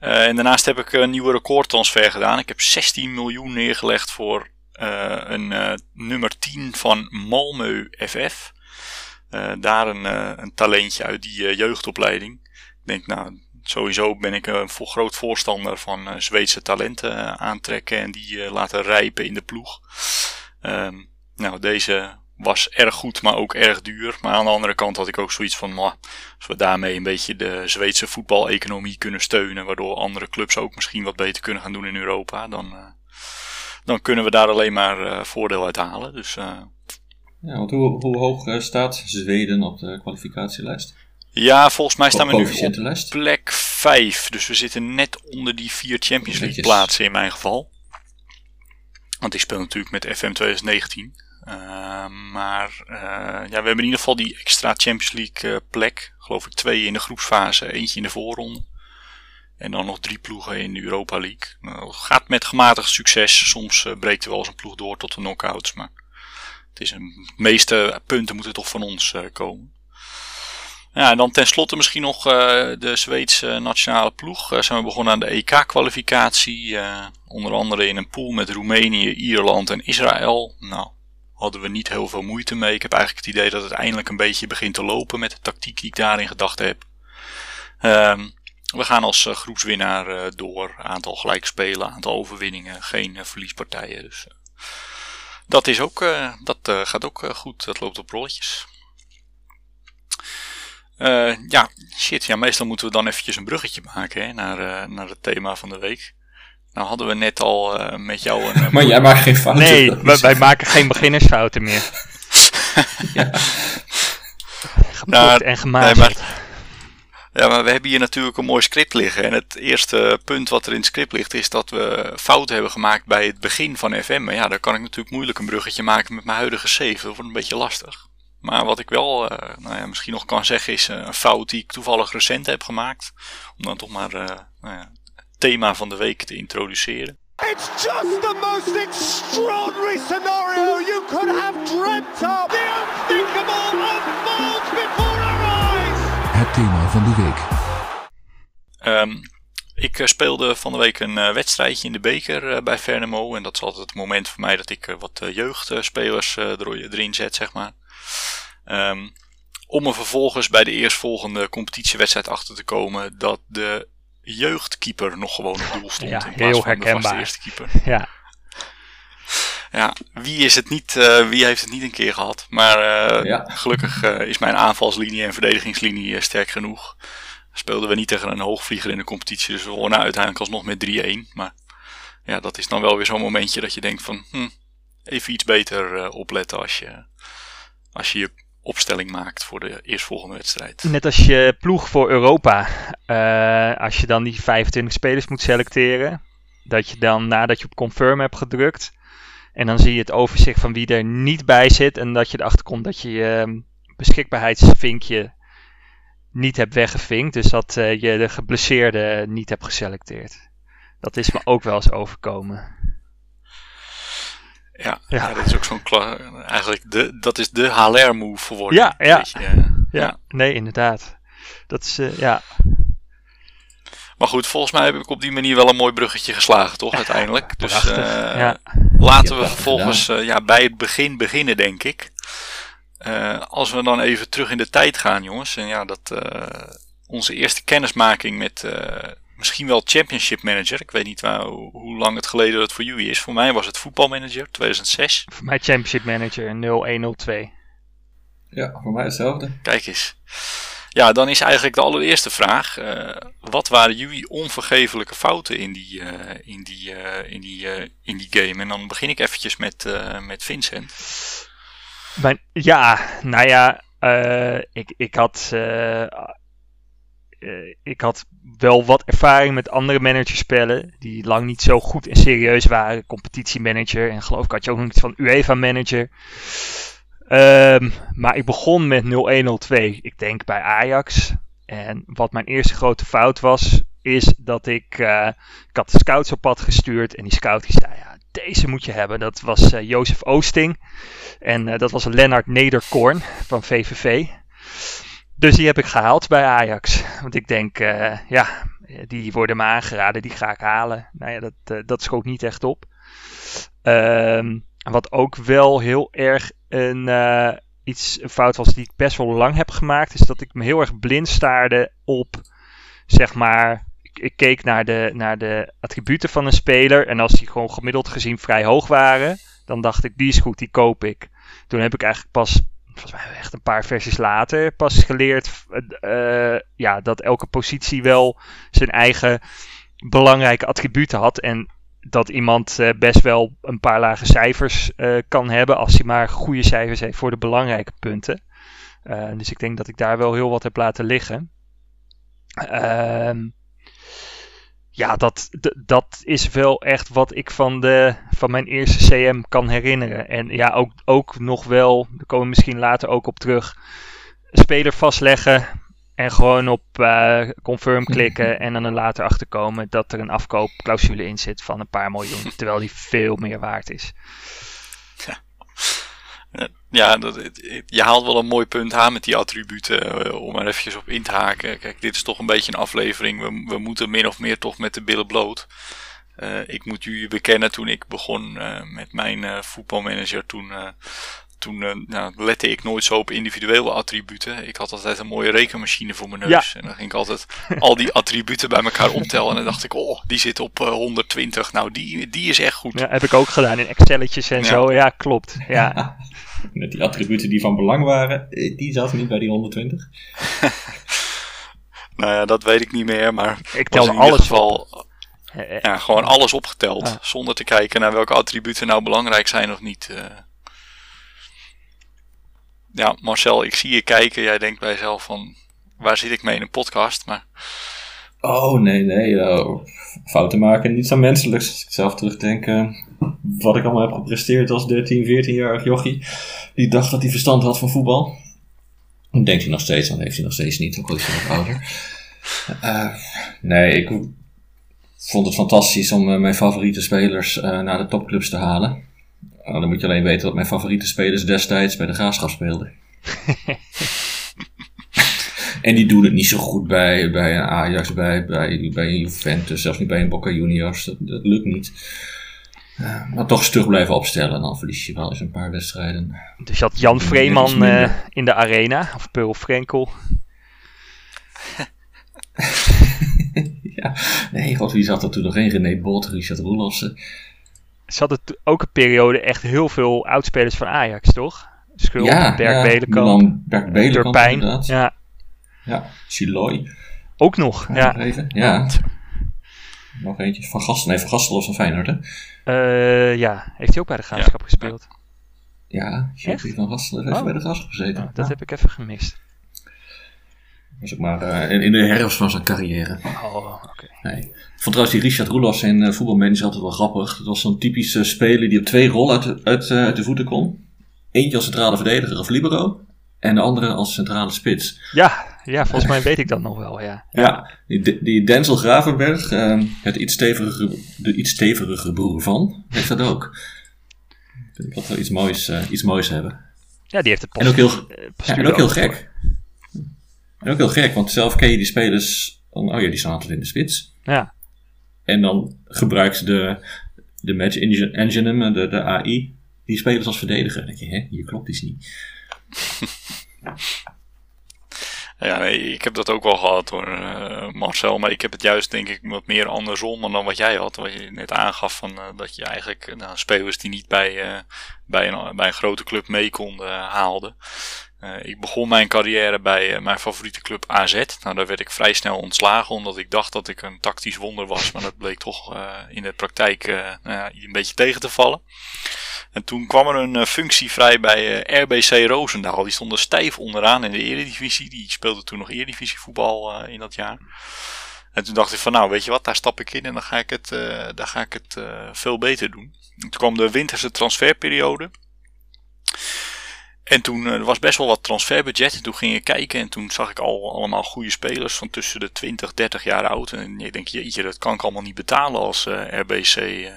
Uh, en daarnaast heb ik een nieuwe recordtransfer gedaan. Ik heb zestien miljoen neergelegd voor... Uh, een uh, nummer tien van Malmö F F. Uh, daar een, uh, een talentje uit die uh, jeugdopleiding. Ik denk, nou, sowieso ben ik een uh, groot voorstander van uh, Zweedse talenten uh, aantrekken en die uh, laten rijpen in de ploeg. Uh, nou, deze was erg goed, maar ook erg duur. Maar aan de andere kant had ik ook zoiets van, nou, als we daarmee een beetje de Zweedse voetbaleconomie kunnen steunen, waardoor andere clubs ook misschien wat beter kunnen gaan doen in Europa, dan... Uh, Dan kunnen we daar alleen maar uh, voordeel uit halen. Dus, uh... ja, want hoe, hoe hoog uh, staat Zweden op de kwalificatielijst? Ja, volgens mij staan we nu op plek vijf. Dus we zitten net onder die vier Champions League plaatsen in mijn geval. Want ik speel natuurlijk met F M twintig negentien. Uh, maar uh, ja, we hebben in ieder geval die extra Champions League uh, plek. Geloof ik twee in de groepsfase, eentje in de voorronde. En dan nog drie ploegen in de Europa League. Nou, gaat met gematigd succes. Soms uh, breekt er wel eens een ploeg door tot de knockouts. Maar het is een, de meeste punten moeten toch van ons uh, komen. Ja, en dan tenslotte misschien nog uh, de Zweedse nationale ploeg. Uh, zijn we begonnen aan de E K-kwalificatie. Uh, onder andere in een pool met Roemenië, Ierland en Israël. Nou, hadden we niet heel veel moeite mee. Ik heb eigenlijk het idee dat het eindelijk een beetje begint te lopen met de tactiek die ik daarin gedacht heb. Ehm... Um, We gaan als uh, groepswinnaar uh, door. Aantal gelijkspelen, aantal overwinningen, geen uh, verliespartijen. Dus, uh, dat is ook, uh, dat uh, gaat ook uh, goed. Dat loopt op rolletjes. Uh, ja, shit. Ja, meestal moeten we dan eventjes een bruggetje maken hè, naar, uh, naar het thema van de week. Nou hadden we net al uh, met jou... Een, uh, maar jij maakt geen fouten. Nee, wij, wij maken geen beginnersfouten meer. ja. Geplokt nou, en gemaakt. Nee, maar... Ja, maar we hebben hier natuurlijk een mooi script liggen. En het eerste punt wat er in het script ligt is dat we fouten hebben gemaakt bij het begin van F M. Maar ja, daar kan ik natuurlijk moeilijk een bruggetje maken met mijn huidige save. Dat wordt een beetje lastig. Maar wat ik wel uh, nou ja, misschien nog kan zeggen is uh, een fout die ik toevallig recent heb gemaakt. Om dan toch maar uh, nou ja, het thema van de week te introduceren. It's just the most extraordinary scenario you could have dreamt of. The unthinkable unfolds before our eyes. Het thema van de week. Um, ik speelde van de week een uh, wedstrijdje in de beker uh, bij Fernamo. En dat is altijd het moment voor mij dat ik uh, wat uh, jeugdspelers uh, er, erin zet, zeg maar. Um, om er vervolgens bij de eerstvolgende competitiewedstrijd achter te komen dat de jeugdkeeper nog gewoon op doel stond. Ja, in plaats heel van herkenbaar. De vaste eerste keeper. Ja. Ja, wie, is het niet, uh, wie heeft het niet een keer gehad? Maar uh, ja. gelukkig uh, is mijn aanvalslinie en verdedigingslinie uh, sterk genoeg. Speelden we niet tegen een hoogvlieger in de competitie, dus we wonnen uiteindelijk alsnog met drie één. Maar ja, dat is dan wel weer zo'n momentje dat je denkt van hm, even iets beter uh, opletten als je, als je je opstelling maakt voor de eerstvolgende wedstrijd. Net als je ploeg voor Europa. Uh, als je dan die vijfentwintig spelers moet selecteren. Dat je dan nadat je op confirm hebt gedrukt. En dan zie je het overzicht van wie er niet bij zit. En dat je erachter komt dat je je beschikbaarheidsvinkje niet hebt weggevinkt. Dus dat je de geblesseerde niet hebt geselecteerd. Dat is me ook wel eens overkomen. Ja, ja. ja, dat is ook zo'n kla- eigenlijk de, dat is de H L R-move geworden. Ja, ja. Beetje, uh, ja. ja, nee, inderdaad. Dat is, uh, ja. Maar goed, volgens mij heb ik op die manier wel een mooi bruggetje geslagen, toch, uiteindelijk. Dus uh, ja. laten we vervolgens uh, ja, bij het begin beginnen, denk ik. Uh, als we dan even terug in de tijd gaan, jongens. En ja, dat uh, onze eerste kennismaking met... Uh, Misschien wel Championship Manager. Ik weet niet waar, hoe lang het geleden dat het voor jullie is. Voor mij was het voetbalmanager tweeduizend zes. Voor mij Championship Manager nul een nul twee. Ja, voor mij hetzelfde. Kijk eens. Ja, dan is eigenlijk de allereerste vraag. Uh, wat waren jullie onvergeeflijke fouten in die, uh, in, die, uh, in, die, uh, in die game? En dan begin ik eventjes met, uh, met Vincent. Mijn, ja, nou ja. Uh, ik, ik had... Uh, Uh, ik had wel wat ervaring met andere managerspellen die lang niet zo goed en serieus waren. Competitiemanager en geloof ik had je ook nog iets van UEFA-manager. Um, maar ik begon met nul een nul twee, ik denk bij Ajax. En wat mijn eerste grote fout was, is dat ik... Uh, ik had de scouts op pad gestuurd en die scout die zei... Ja, deze moet je hebben. Dat was uh, Jozef Oosting. En uh, dat was Lennart Nederkorn van V V V. Dus die heb ik gehaald bij Ajax. Want ik denk, uh, ja, die worden me aangeraden, die ga ik halen. Nou ja, dat, uh, dat schoot niet echt op. Um, wat ook wel heel erg een, uh, iets, een fout was die ik best wel lang heb gemaakt... is dat ik me heel erg blind staarde op, zeg maar... Ik, ik keek naar de, naar de attributen van een speler... en als die gewoon gemiddeld gezien vrij hoog waren... dan dacht ik, die is goed, die koop ik. Toen heb ik eigenlijk pas... Volgens mij echt een paar versies later pas geleerd uh, ja, dat elke positie wel zijn eigen belangrijke attributen had. En dat iemand uh, best wel een paar lage cijfers uh, kan hebben als hij maar goede cijfers heeft voor de belangrijke punten. Uh, dus ik denk dat ik daar wel heel wat heb laten liggen. Uh, ja, dat, d- dat is wel echt wat ik van, de, van mijn eerste C M kan herinneren. En ja, ook, ook nog wel, daar komen we misschien later ook op terug, speler vastleggen en gewoon op uh, confirm klikken en dan er later achter komen dat er een afkoopclausule in zit van een paar miljoen, terwijl die veel meer waard is. Ja. Ja, dat, je haalt wel een mooi punt aan met die attributen, om er eventjes op in te haken. Kijk, dit is toch een beetje een aflevering. We, we moeten min of meer toch met de billen bloot. Uh, ik moet jullie bekennen, toen ik begon uh, met mijn uh, voetbalmanager, toen, uh, toen uh, nou, lette ik nooit zo op individuele attributen. Ik had altijd een mooie rekenmachine voor mijn neus. Ja. En dan ging ik altijd al die attributen bij elkaar optellen. En dan dacht ik, oh, die zit op uh, honderdtwintig. Nou, die, die is echt goed. Ja, heb ik ook gedaan in Excelletjes en ja. zo. Ja, klopt. Ja. Met die attributen die van belang waren, die zat niet bij die honderdtwintig. Nou ja, dat weet ik niet meer, maar ik tel alles geval, ja, gewoon alles opgeteld, ah. zonder te kijken naar welke attributen nou belangrijk zijn of niet. Ja, Marcel, ik zie je kijken, jij denkt bij jezelf van, waar zit ik mee in een podcast, maar... Oh, nee, nee, oh. fouten maken, niets aan menselijks, als ik zelf terugdenk... Uh... wat ik allemaal heb gepresteerd als dertien, veertienjarig jochie. Die dacht dat hij verstand had van voetbal. Dat denkt hij nog steeds, dan heeft hij nog steeds niet. Ook al is hij nog ouder. Uh, nee, ik vond het fantastisch om uh, mijn favoriete spelers uh, naar de topclubs te halen. Uh, dan moet je alleen weten dat mijn favoriete spelers destijds bij de Graafschap speelden. En die doen het niet zo goed bij, bij een Ajax, bij, bij, bij een Juventus, zelfs niet bij een Boca Juniors. Dat, dat lukt niet. Uh, maar toch stug blijven opstellen en dan verlies je wel eens een paar wedstrijden. Dus je had Jan Vreeman uh, in de arena, of Pearl Frenkel. Ja, nee, god, wie zat er toen nog heen? René Bolt, Richard Roelofsen. Zat er ook een periode echt heel veel oudspelers van Ajax, toch? Schul, ja, Berk Belenkamp, ja, Berk Belenkamp, inderdaad. Ja. Ja, Siloy. Ook nog, ja. Even, ja. Want... nog eentje. Van Gastel, nee, Van Gastel was van Feyenoord, hè? Uh, ja, heeft hij ook bij de Graafschap ja. gespeeld? Ja, Jeffrey van Gastel heeft oh. bij de Graafschap gezeten. Oh, dat ja. heb ik even gemist. Was ook maar uh, in, in de herfst van zijn carrière. Oh, oké. Okay. Nee. Ik vond trouwens die Richard Roelofs in uh, voetbalmanager altijd wel grappig. Dat was zo'n typische speler die op twee rollen uit, uit, uh, uit de voeten kon. Eentje als centrale verdediger of libero. En de andere als centrale spits. Ja, ja, volgens mij weet ik dat nog wel, ja. Ja, die, die Denzel Gravenberg, uh, het iets stevigere, de iets stevigere broer van, heeft dat ook. Ik vind dat we iets moois, uh, iets moois hebben. Ja, die heeft het postuur. En ook heel, uh, ja, en ook heel gek. Voor. En ook heel gek, want zelf ken je die spelers van, oh ja, die staan altijd in de spits. Ja. En dan gebruikt de, de match engine, de, de A I, die spelers als verdediger. Dan denk je, hè, hier klopt iets niet. Ja, nee, ik heb dat ook wel gehad hoor, uh, Marcel, maar ik heb het juist denk ik wat meer andersom dan wat jij had, wat je net aangaf van uh, dat je eigenlijk nou, spelers die niet bij, uh, bij, een, bij een grote club mee konden uh, haalde. Uh, ik begon mijn carrière bij uh, mijn favoriete club A Z. Nou, daar werd ik vrij snel ontslagen omdat ik dacht dat ik een tactisch wonder was, maar dat bleek toch uh, in de praktijk uh, nou ja, een beetje tegen te vallen. En toen kwam er een uh, functie vrij bij uh, R B C Roosendaal. Die stonden stijf onderaan in de Eredivisie. Die speelde toen nog Eredivisievoetbal uh, in dat jaar. En toen dacht ik van nou weet je wat, daar stap ik in en dan ga ik het, uh, daar ga ik het uh, veel beter doen. En toen kwam de winterse transferperiode. En toen er was best wel wat transferbudget en toen ging ik kijken en toen zag ik al allemaal goede spelers van tussen de twintig, dertig jaar oud. En ik denk, jeetje, dat kan ik allemaal niet betalen als uh, R B C. Uh.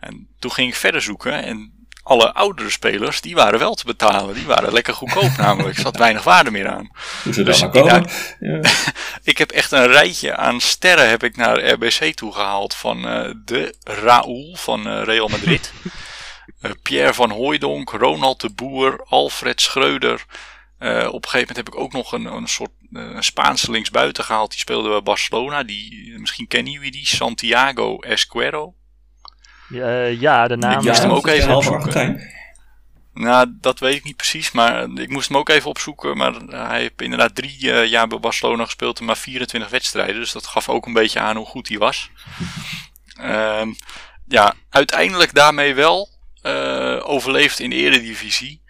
En toen ging ik verder zoeken en alle oudere spelers, die waren wel te betalen. Die waren lekker goedkoop namelijk, er zat weinig waarde meer aan. Hoe ze dus dan maar komen. Ja, ja. Ik heb echt een rijtje aan sterren heb ik naar R B C toe gehaald van uh, de Raúl van uh, Real Madrid. Pierre van Hooijdonk, Ronald de Boer, Alfred Schreuder. Uh, op een gegeven moment heb ik ook nog een, een soort een Spaanse linksbuiten gehaald. Die speelde bij Barcelona. Die, misschien kennen jullie die, Santiago Esquero. Uh, ja, de naam. Ik moest ja, hem ook even opzoeken. Nou, dat weet ik niet precies, maar ik moest hem ook even opzoeken. Maar hij heeft inderdaad drie uh, jaar bij Barcelona gespeeld en maar vierentwintig wedstrijden. Dus dat gaf ook een beetje aan hoe goed hij was. Uh, ja, uiteindelijk daarmee wel. Uh, overleefd in de Eredivisie.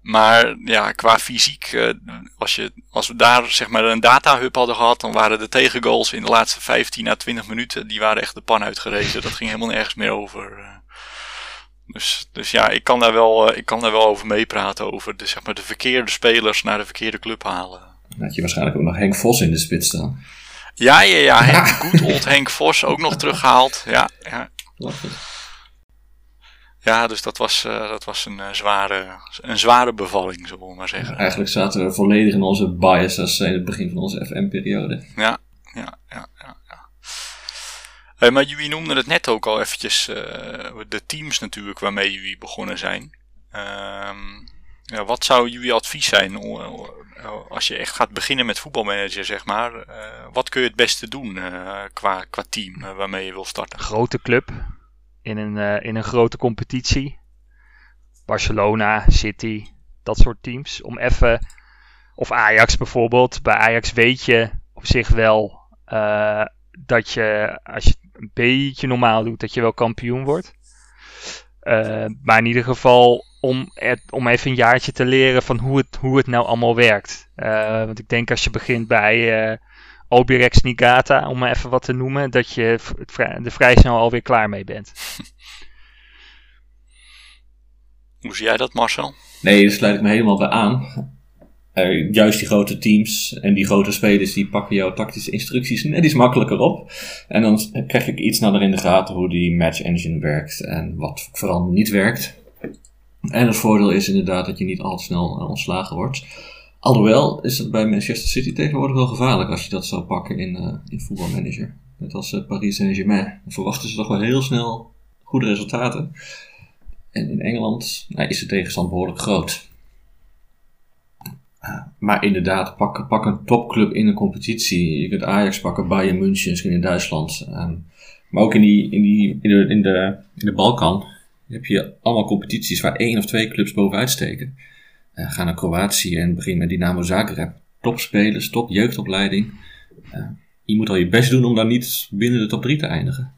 Maar ja, qua fysiek, uh, als, je, als we daar zeg maar een datahub hadden gehad, dan waren de tegengoals in de laatste vijftien à twintig minuten, die waren echt de pan uitgerezen. Dat ging helemaal nergens meer over. Uh, dus, dus ja, ik kan daar wel, uh, ik kan daar wel over meepraten, over de, zeg maar, de verkeerde spelers naar de verkeerde club halen. Dan had je waarschijnlijk ook nog Henk Vos in de spits staan. Ja, ja, ja. Henk, good old Henk Vos, ook nog teruggehaald. Ja, ja. Ja, dus dat was, uh, dat was een, uh, zware, een zware bevalling, zullen we maar zeggen. Ja, eigenlijk zaten we volledig in onze biases in het begin van onze F M-periode. Ja, ja, ja, ja. ja. Hey, maar jullie noemden het net ook al eventjes, uh, de teams natuurlijk waarmee jullie begonnen zijn. Uh, ja, wat zou jullie advies zijn als je echt gaat beginnen met voetbalmanager, zeg maar? Uh, wat kun je het beste doen uh, qua, qua team uh, waarmee je wil starten? Grote club. In een, uh, in een grote competitie. Barcelona, City, dat soort teams. Om even, of Ajax bijvoorbeeld. Bij Ajax weet je op zich wel uh, dat je, als je het een beetje normaal doet, dat je wel kampioen wordt. Uh, maar in ieder geval om, er, om even een jaartje te leren van hoe het, hoe het nou allemaal werkt. Uh, want ik denk als je begint bij... Uh, Albirex Niigata, om maar even wat te noemen, dat je het vrij, er vrij snel alweer klaar mee bent. Hoe zie jij dat, Marcel? Nee, daar sluit ik me helemaal bij aan. Uh, juist die grote teams en die grote spelers die pakken jouw tactische instructies net iets makkelijker op. En dan krijg ik iets nader in de gaten hoe die match engine werkt en wat vooral niet werkt. En het voordeel is inderdaad dat je niet al te snel uh, ontslagen wordt. Alhoewel is dat bij Manchester City tegenwoordig wel gevaarlijk als je dat zou pakken in, uh, in voetbalmanager. Net als uh, Paris Saint-Germain. Dan verwachten ze toch wel heel snel goede resultaten. En in Engeland nou, is de tegenstand behoorlijk groot. Maar inderdaad, pak, pak een topclub in een competitie. Je kunt Ajax pakken, Bayern München, misschien in Duitsland. Um, maar ook in, die, in, die, in, de, in, de, in de Balkan heb je allemaal competities waar één of twee clubs bovenuit steken. Uh, ga naar Kroatië en begin met Dynamo Zagreb. Topspelers, top jeugdopleiding. Uh, je moet al je best doen om daar niet binnen de top drie te eindigen.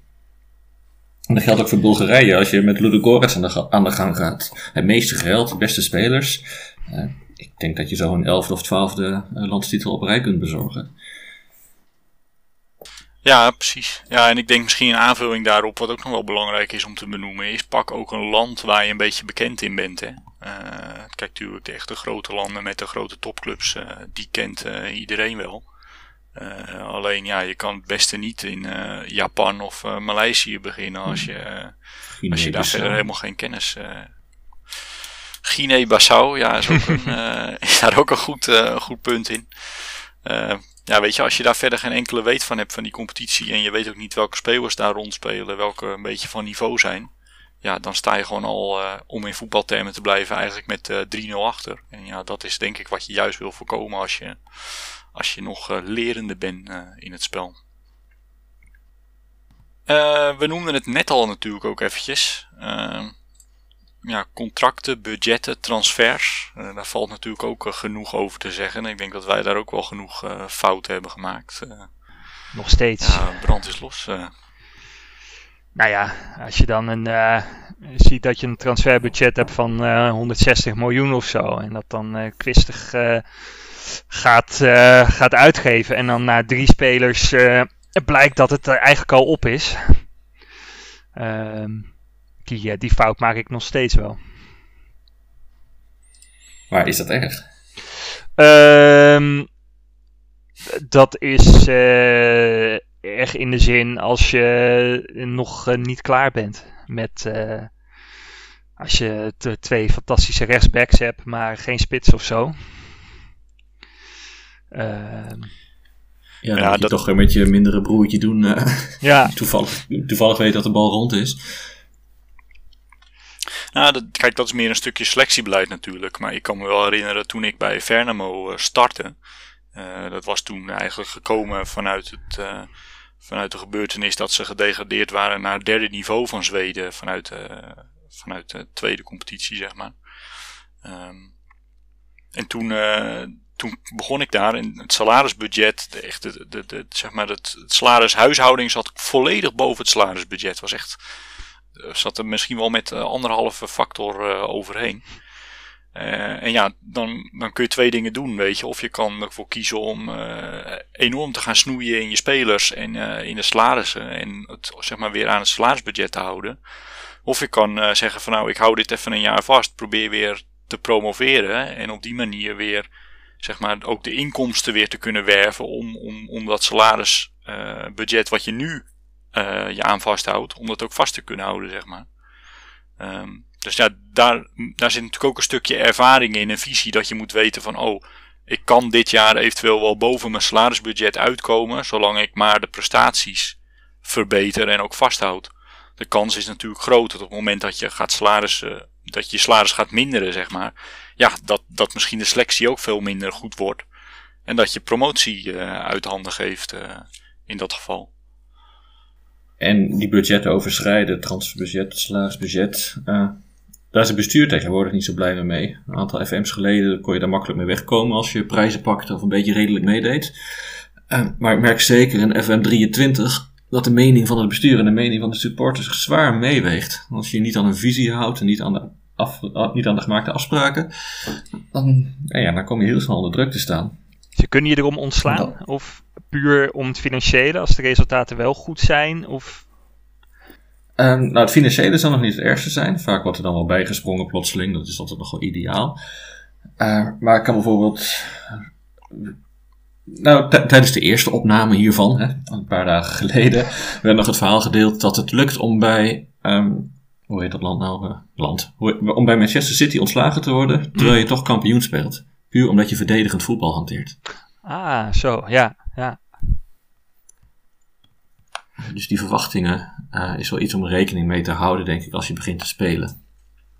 En dat geldt ook voor Bulgarije. Als je met Ludogorets aan de, aan de gang gaat. Het meeste geld, de beste spelers. Uh, Ik denk dat je zo een elfde of twaalfde landstitel op rij kunt bezorgen. Ja, precies. Ja, en ik denk misschien een aanvulling daarop, wat ook nog wel belangrijk is om te benoemen, is pak ook een land waar je een beetje bekend in bent. Hè? Uh, kijk, natuurlijk de echte grote landen met de grote topclubs, uh, die kent uh, iedereen wel. Uh, alleen ja, je kan het beste niet in uh, Japan of uh, Maleisië beginnen als je, uh, als je daar verder helemaal geen kennis hebt. Uh, Guinea-Bissau, ja, is, ook een, uh, is daar ook een goed, uh, goed punt in. Uh, ja, weet je, als je daar verder geen enkele weet van hebt van die competitie en je weet ook niet welke spelers daar rondspelen, welke een beetje van niveau zijn, ja, dan sta je gewoon al, uh, om in voetbaltermen te blijven, eigenlijk met uh, drie nul achter. En ja, dat is denk ik wat je juist wil voorkomen als je, als je nog uh, lerende bent uh, in het spel. Uh, we noemden het net al natuurlijk ook eventjes. Uh, Ja, contracten, budgetten, transfers. Uh, daar valt natuurlijk ook uh, genoeg over te zeggen. Ik denk dat wij daar ook wel genoeg uh, fouten hebben gemaakt. Uh, Nog steeds. Ja, brand is los. Uh. Nou ja, als je dan een, uh, ziet dat je een transferbudget hebt van honderdzestig miljoen of zo. En dat dan uh, kwistig uh, gaat, uh, gaat uitgeven. En dan na drie spelers uh, blijkt dat het eigenlijk al op is. Ehm... Uh, Die, die fout maak ik nog steeds wel. Maar is dat erg? Um, dat is uh, erg in de zin als je nog uh, niet klaar bent. Met, uh, als je t- twee fantastische rechtsbacks hebt, maar geen spits of zo. Ehm... Um, Ja, ja, dat je toch met je mindere broertje doen. Uh, ja. toevallig, toevallig weet dat de bal rond is. Nou, dat, kijk, dat is meer een stukje selectiebeleid natuurlijk. Maar ik kan me wel herinneren toen ik bij Fernamo startte. Uh, dat was toen eigenlijk gekomen vanuit, het, uh, vanuit de gebeurtenis dat ze gedegradeerd waren naar het derde niveau van Zweden. Vanuit, uh, vanuit de tweede competitie, zeg maar. Um, en toen, uh, toen begon ik daar. En het salarisbudget, de, echt de, de, de, zeg maar het, het salarishuishouding zat volledig boven het salarisbudget. Het was echt... zat er misschien wel met uh, anderhalve factor uh, overheen. Uh, en ja, dan, dan kun je twee dingen doen, weet je. Of je kan ervoor kiezen om uh, enorm te gaan snoeien in je spelers en uh, in de salarissen. En het zeg maar weer aan het salarisbudget te houden. Of je kan uh, zeggen van nou, ik hou dit even een jaar vast. Probeer weer te promoveren. En op die manier weer, zeg maar, ook de inkomsten weer te kunnen werven. Om, om, om dat salarisbudget uh, wat je nu... Uh, je aan vasthoudt, om dat ook vast te kunnen houden, zeg maar. Um, dus ja, daar, daar zit natuurlijk ook een stukje ervaring in, een visie dat je moet weten van, oh, ik kan dit jaar eventueel wel boven mijn salarisbudget uitkomen, zolang ik maar de prestaties verbeter en ook vasthoud. De kans is natuurlijk groot dat op het moment dat je gaat salaris, uh, dat je salaris gaat minderen, zeg maar, ja, dat, dat misschien de selectie ook veel minder goed wordt. En dat je promotie uh, uit handen geeft uh, in dat geval. En die budgetten overschrijden, transferbudget, salarisbudget. Uh, daar is het bestuur tegenwoordig niet zo blij mee. Een aantal F M's geleden kon je daar makkelijk mee wegkomen als je prijzen pakte of een beetje redelijk meedeed. Uh, maar ik merk zeker in F M drieëntwintig dat de mening van het bestuur en de mening van de supporters zwaar meeweegt. Als je niet aan een visie houdt en niet aan de, af, niet aan de gemaakte afspraken, dan, ja, dan kom je heel snel onder druk te staan. Ze kunnen je erom ontslaan? Nou. Of puur om het financiële, als de resultaten wel goed zijn? Of... Um, nou, het financiële zal nog niet het ergste zijn. Vaak wordt er dan wel bijgesprongen plotseling. Dat is altijd nog wel ideaal. Uh, maar ik kan bijvoorbeeld... Nou, t- tijdens de eerste opname hiervan, hè, een paar dagen geleden, werd nog het verhaal gedeeld dat het lukt om bij... Um, hoe heet dat land nou? Uh, land. Om bij Manchester City ontslagen te worden, terwijl je toch kampioen speelt. Puur omdat je verdedigend voetbal hanteert. Ah, zo, ja, ja. Dus die verwachtingen uh, is wel iets om rekening mee te houden, denk ik, als je begint te spelen.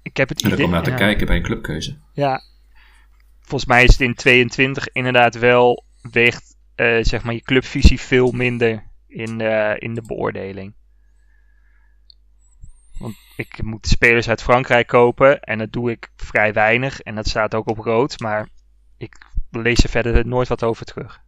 Ik heb het idee. En dan kom je naar te kijken bij een clubkeuze. Ja, volgens mij is het in tweeëntwintig inderdaad wel, weegt uh, zeg maar je clubvisie veel minder in, uh, in de beoordeling. Want ik moet spelers uit Frankrijk kopen en dat doe ik vrij weinig. En dat staat ook op rood, maar ik lees er verder nooit wat over terug.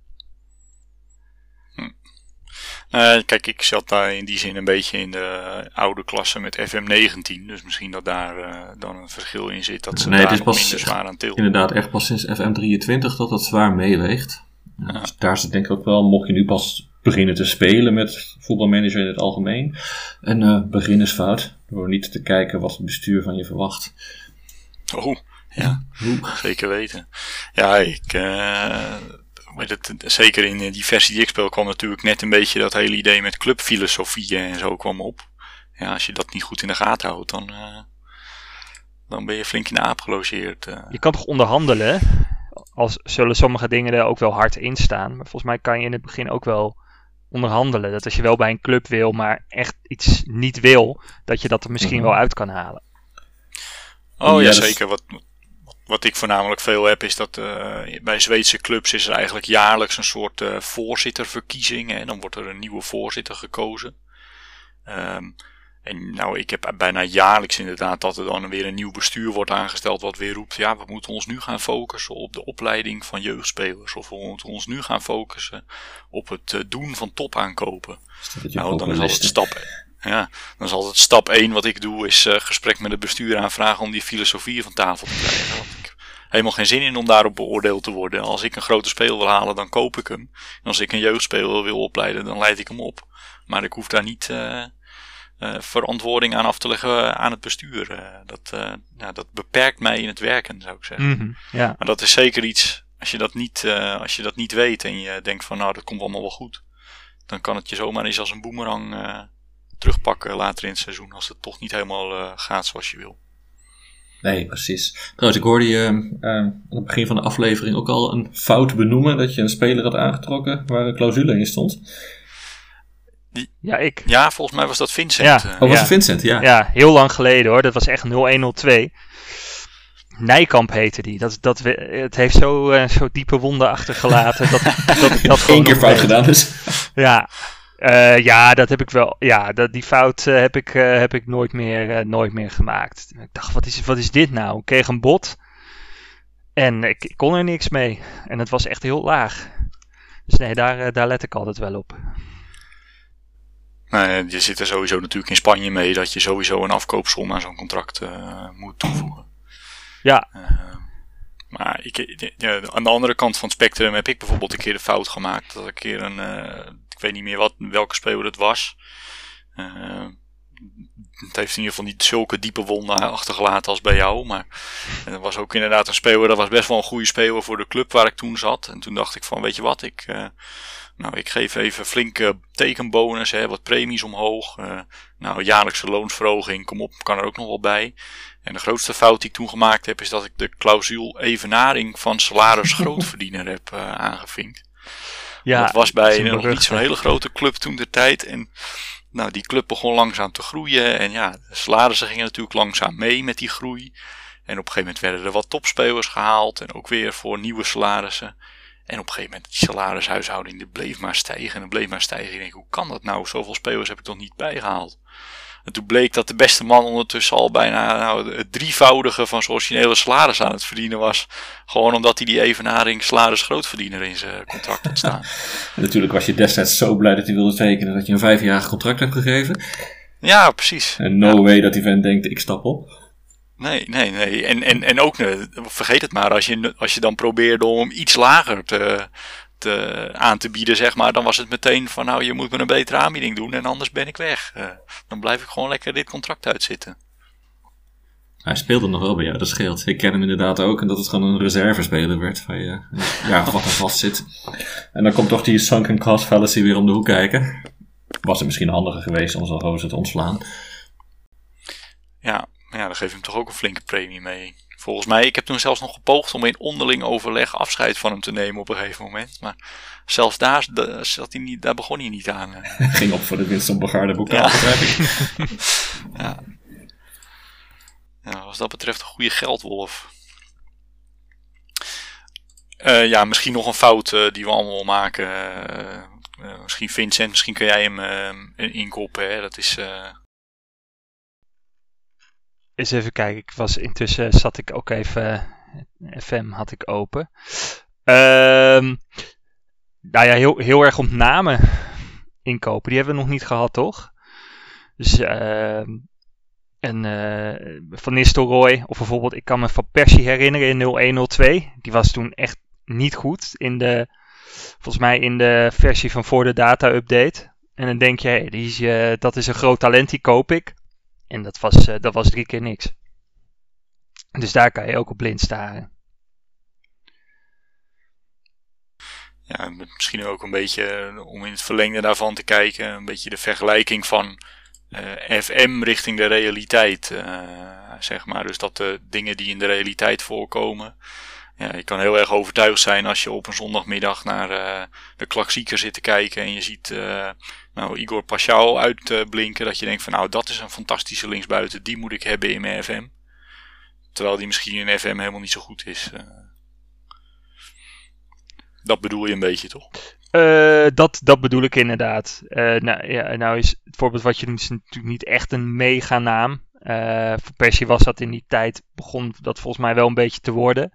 Uh, kijk, ik zat daar in die zin een beetje in de oude klasse met F M negentien. Dus misschien dat daar uh, dan een verschil in zit dat ze nee, daar nog pas, minder zwaar aan tilden. Inderdaad, echt pas sinds F M drieëntwintig dat dat zwaar meeweegt. Ja. Dus daar zit denk ik ook wel, mocht je nu pas beginnen te spelen met voetbalmanager in het algemeen. Een uh, beginnersfout, door niet te kijken wat het bestuur van je verwacht. Oh, ja, Oeh. Zeker weten. Ja, ik... Uh... Het, zeker in die versie die ik speel kwam natuurlijk net een beetje dat hele idee met clubfilosofie en zo kwam op. Ja, als je dat niet goed in de gaten houdt, dan, uh, dan ben je flink in de aap gelogeerd. Uh. Je kan toch onderhandelen? Als zullen sommige dingen er ook wel hard in staan. Maar volgens mij kan je in het begin ook wel onderhandelen. Dat als je wel bij een club wil, maar echt iets niet wil, dat je dat er misschien mm-hmm. wel uit kan halen. Oh ja, ja zeker. Wat... Wat ik voornamelijk veel heb is dat uh, bij Zweedse clubs is er eigenlijk jaarlijks een soort uh, voorzitterverkiezing. En dan wordt er een nieuwe voorzitter gekozen. Um, en nou, ik heb bijna jaarlijks inderdaad dat er dan weer een nieuw bestuur wordt aangesteld. Wat weer roept, ja, we moeten ons nu gaan focussen op de opleiding van jeugdspelers. Of we moeten ons nu gaan focussen op het uh, doen van topaankopen. Nou, dan is dat het stap. Ja, dan is altijd stap één wat ik doe is uh, gesprek met het bestuur aanvragen om die filosofie van tafel te krijgen. Want ik heb helemaal geen zin in om daarop beoordeeld te worden. Als ik een grote speler wil halen, dan koop ik hem. En als ik een jeugdspeler wil opleiden, dan leid ik hem op. Maar ik hoef daar niet uh, uh, verantwoording aan af te leggen aan het bestuur. Uh, dat, uh, nou, dat beperkt mij in het werken, zou ik zeggen. Mm-hmm, ja. Maar dat is zeker iets, als je dat niet, uh, als je dat niet weet en je denkt van nou, dat komt allemaal wel goed. Dan kan het je zomaar eens als een boemerang... Uh, terugpakken later in het seizoen als het toch niet helemaal uh, gaat zoals je wil. Nee, precies. Trouwens, ik hoorde je uh, aan het begin van de aflevering ook al een fout benoemen dat je een speler had aangetrokken waar een clausule in stond. Die, ja, ik. Ja, volgens mij was dat Vincent. Ja, uh, oh, was ja. het Vincent? Ja. Ja, heel lang geleden hoor. Dat was echt nul een nul twee. Nijkamp heette die. Dat, dat, het heeft zo, uh, zo diepe wonden achtergelaten. dat, dat, dat Eén keer fout gedaan dus. Ja. Uh, ja, dat heb ik wel. Ja, dat, die fout uh, heb, ik, uh, heb ik nooit meer, uh, nooit meer gemaakt. Ik dacht, wat is, wat is dit nou? Ik kreeg een bot en ik, ik kon er niks mee. En het was echt heel laag. Dus nee, daar, uh, daar let ik altijd wel op. Nou, je zit er sowieso natuurlijk in Spanje mee dat je sowieso een afkoopsom aan zo'n contract uh, moet toevoegen. Ja. Uh, Maar ik, ja, aan de andere kant van het spectrum heb ik bijvoorbeeld een keer de fout gemaakt. Dat ik een keer een... Uh, ik weet niet meer wat, welke speler het was. Uh, het heeft in ieder geval niet zulke diepe wonden achtergelaten als bij jou. Maar er was ook inderdaad een speler. Dat was best wel een goede speler voor de club waar ik toen zat. En toen dacht ik van, weet je wat? Ik, uh, nou, ik geef even flinke tekenbonus. Hè, wat premies omhoog. Uh, nou, jaarlijkse loonsverhoging. Kom op, kan er ook nog wel bij. En de grootste fout die ik toen gemaakt heb, is dat ik de clausule evenaring van salaris grootverdiener heb uh, aangevinkt. Ja, dat was bij nog niet zo'n hele grote club toen de tijd. En nou, die club begon langzaam te groeien. En ja, de salarissen gingen natuurlijk langzaam mee met die groei. En op een gegeven moment werden er wat topspelers gehaald. En ook weer voor nieuwe salarissen. En op een gegeven moment, die salarishuishouding die bleef maar stijgen. En dat bleef maar stijgen. Ik denk, hoe kan dat nou? Zoveel spelers heb ik toch niet bijgehaald? En toen bleek dat de beste man ondertussen al bijna nou, het drievoudige van zijn originele salaris aan het verdienen was. Gewoon omdat hij die evenaring salaris grootverdiener in zijn contract had staan. Natuurlijk was je destijds zo blij dat hij wilde tekenen dat je een vijfjarig contract hebt gegeven. Ja, precies. En no ja. way dat die vent denkt, ik stap op. Nee, nee, nee. En, en, en ook, vergeet het maar, als je, als je dan probeerde om iets lager te... te, aan te bieden, zeg maar, dan was het meteen van nou, je moet me een betere aanbieding doen en anders ben ik weg. Uh, dan blijf ik gewoon lekker dit contract uitzitten. Hij speelde nog wel bij jou, dat scheelt. Ik ken hem inderdaad ook en dat het gewoon een reservespeler werd van je, ja, wat er vast zit. En dan komt toch die sunken cost fallacy weer om de hoek kijken. Was het misschien handiger geweest om zo'n roze te ontslaan. Ja, ja, dan geef je hem toch ook een flinke premie mee. Volgens mij, ik heb toen zelfs nog gepoogd om in onderling overleg afscheid van hem te nemen op een gegeven moment. Maar zelfs daar, daar, zat hij niet, daar begon hij niet aan. Ging op voor de winst op begaarde boekaal, begrijp ik. Ja. Ja, wat dat betreft een goede geldwolf. Uh, ja, misschien nog een fout uh, die we allemaal maken. Uh, uh, misschien Vincent, misschien kun jij hem uh, inkoppen. Hè? Dat is... Uh... Eens even kijken. Ik was, intussen zat ik ook even... Uh, F M had ik open. Uh, nou ja, heel, heel erg ontnamen inkopen. Die hebben we nog niet gehad, toch? Dus... Uh, En uh, Van Nistelrooy, of bijvoorbeeld, ik kan me Van Persie herinneren in nul een nul twee. Die was toen echt niet goed in de, volgens mij in de versie van voor de data update. En dan denk je, hey, die is, uh, dat is een groot talent, die koop ik. En dat was, uh, dat was drie keer niks. Dus daar kan je ook op blind staren. Ja, misschien ook een beetje, om in het verlengde daarvan te kijken, een beetje de vergelijking van... Uh, F M richting de realiteit, uh, zeg maar. Dus dat de dingen die in de realiteit voorkomen. Ja, je kan heel erg overtuigd zijn als je op een zondagmiddag naar uh, de klassieker zit te kijken en je ziet uh, nou, Igor Paschal uitblinken. Uh, dat je denkt van nou, dat is een fantastische linksbuiten, die moet ik hebben in mijn F M. Terwijl die misschien in F M helemaal niet zo goed is. Uh, dat bedoel je een beetje, toch? Uh, dat, dat bedoel ik inderdaad. Uh, nou, ja, nou is het voorbeeld wat je noemt is natuurlijk niet echt een mega naam. Uh, voor Persie was dat in die tijd, begon dat volgens mij wel een beetje te worden.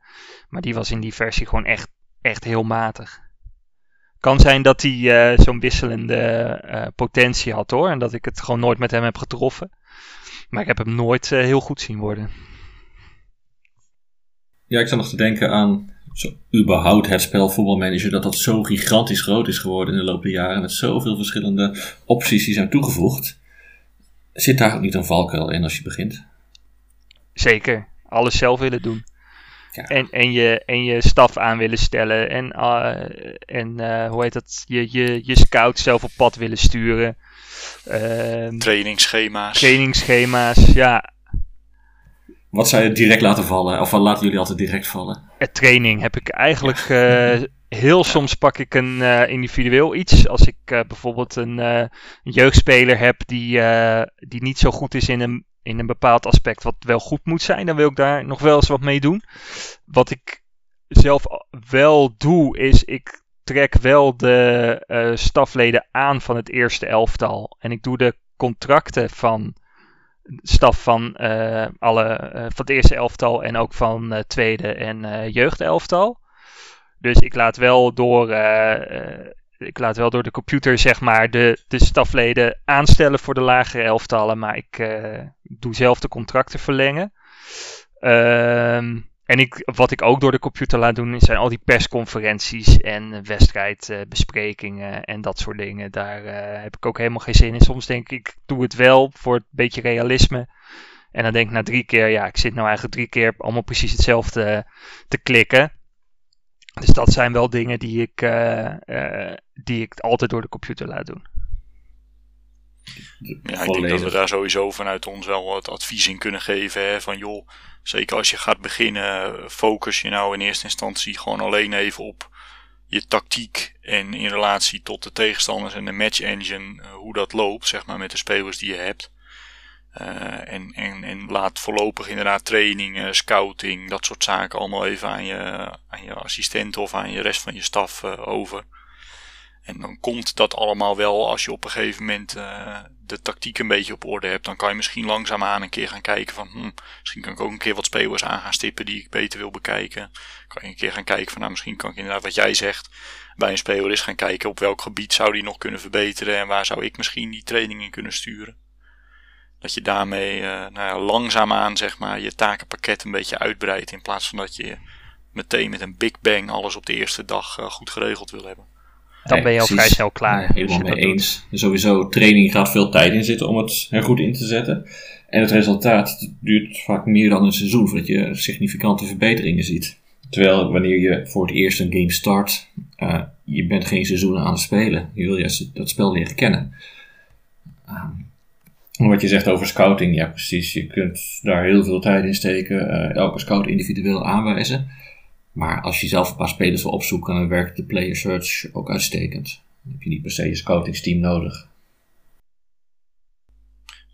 Maar die was in die versie gewoon echt, echt heel matig. Kan zijn dat hij uh, zo'n wisselende uh, potentie had hoor. En dat ik het gewoon nooit met hem heb getroffen. Maar ik heb hem nooit uh, heel goed zien worden. Ja, ik zat nog te denken aan... Zo, überhaupt het spel voetbalmanager, dat dat zo gigantisch groot is geworden in de loop der jaren, met zoveel verschillende opties die zijn toegevoegd, zit daar ook niet een valkuil in als je begint? Zeker, alles zelf willen doen. Ja. En, en, je, en je staf aan willen stellen en, uh, en uh, hoe heet dat, je, je, je scout zelf op pad willen sturen. Uh, trainingsschema's. Trainingsschema's, ja. Wat zou je direct laten vallen? Of wat laten jullie altijd direct vallen? Training heb ik eigenlijk... Uh, heel soms pak ik een uh, individueel iets. Als ik uh, bijvoorbeeld een, uh, een jeugdspeler heb... Die, uh, die niet zo goed is in een, in een bepaald aspect... wat wel goed moet zijn... dan wil ik daar nog wel eens wat mee doen. Wat ik zelf wel doe... is ik trek wel de uh, stafleden aan... van het eerste elftal. En ik doe de contracten van... staf van, uh, alle, uh, van het eerste elftal en ook van uh, tweede en uh, jeugdelftal. Dus ik laat wel door, uh, uh, ik laat wel door de computer zeg maar, de, de stafleden aanstellen voor de lagere elftallen. Maar ik uh, doe zelf de contracten verlengen. Uh, en ik, wat ik ook door de computer laat doen zijn al die persconferenties en wedstrijdbesprekingen en dat soort dingen. Daar uh, heb ik ook helemaal geen zin in. Soms denk ik, ik doe het wel voor een beetje realisme. En dan denk ik na drie keer, ja, ik zit nou eigenlijk drie keer allemaal precies hetzelfde te klikken. Dus dat zijn wel dingen die ik, uh, uh, die ik altijd door de computer laat doen. Ja, ik denk dat we daar sowieso vanuit ons wel wat advies in kunnen geven. Hè? Van joh, zeker als je gaat beginnen, focus je nou in eerste instantie gewoon alleen even op je tactiek. En in relatie tot de tegenstanders en de match engine, hoe dat loopt, zeg maar, met de spelers die je hebt. Uh, en, en, en laat voorlopig inderdaad training, scouting, dat soort zaken allemaal even aan je, aan je assistent of aan je rest van je staf uh, over. En dan komt dat allemaal wel als je op een gegeven moment uh, de tactiek een beetje op orde hebt. Dan kan je misschien langzaamaan een keer gaan kijken van... Hm, misschien kan ik ook een keer wat spelers aan gaan stippen die ik beter wil bekijken. Kan je een keer gaan kijken van... Nou, misschien kan ik inderdaad wat jij zegt bij een speler is gaan kijken... op welk gebied zou die nog kunnen verbeteren... en waar zou ik misschien die training in kunnen sturen. Dat je daarmee uh, nou ja, langzaamaan zeg maar, je takenpakket een beetje uitbreidt... in plaats van dat je meteen met een big bang alles op de eerste dag uh, goed geregeld wil hebben. Dan ben je al vrij snel klaar. Ja, helemaal mee eens. Doet. Sowieso, training gaat veel tijd in zitten om het er goed in te zetten. En het resultaat duurt vaak meer dan een seizoen voordat je significante verbeteringen ziet. Terwijl wanneer je voor het eerst een game start, uh, je bent geen seizoenen aan het spelen. Je wil juist dat spel leren kennen. Uh, wat je zegt over scouting, ja precies. Je kunt daar heel veel tijd in steken. Uh, elke scout individueel aanwijzen. Maar als je zelf een paar spelers wil opzoeken, dan werkt de player search ook uitstekend. Dan heb je niet per se een scoutingsteam nodig.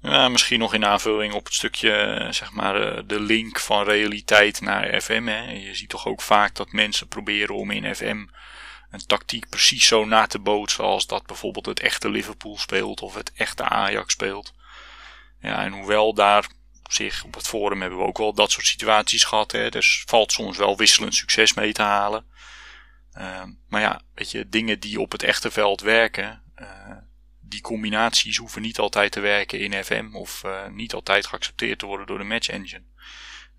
Ja, misschien nog in aanvulling op het stukje, zeg maar, de link van realiteit naar F M. Hè. Je ziet toch ook vaak dat mensen proberen om in F M een tactiek precies zo na te bootsen als dat bijvoorbeeld het echte Liverpool speelt of het echte Ajax speelt. Ja, en hoewel daar... Op zich, op het forum hebben we ook wel dat soort situaties gehad. Hè? Dus valt soms wel wisselend succes mee te halen. Uh, maar ja, weet je, dingen die op het echte veld werken, uh, die combinaties hoeven niet altijd te werken in F M of uh, niet altijd geaccepteerd te worden door de match engine.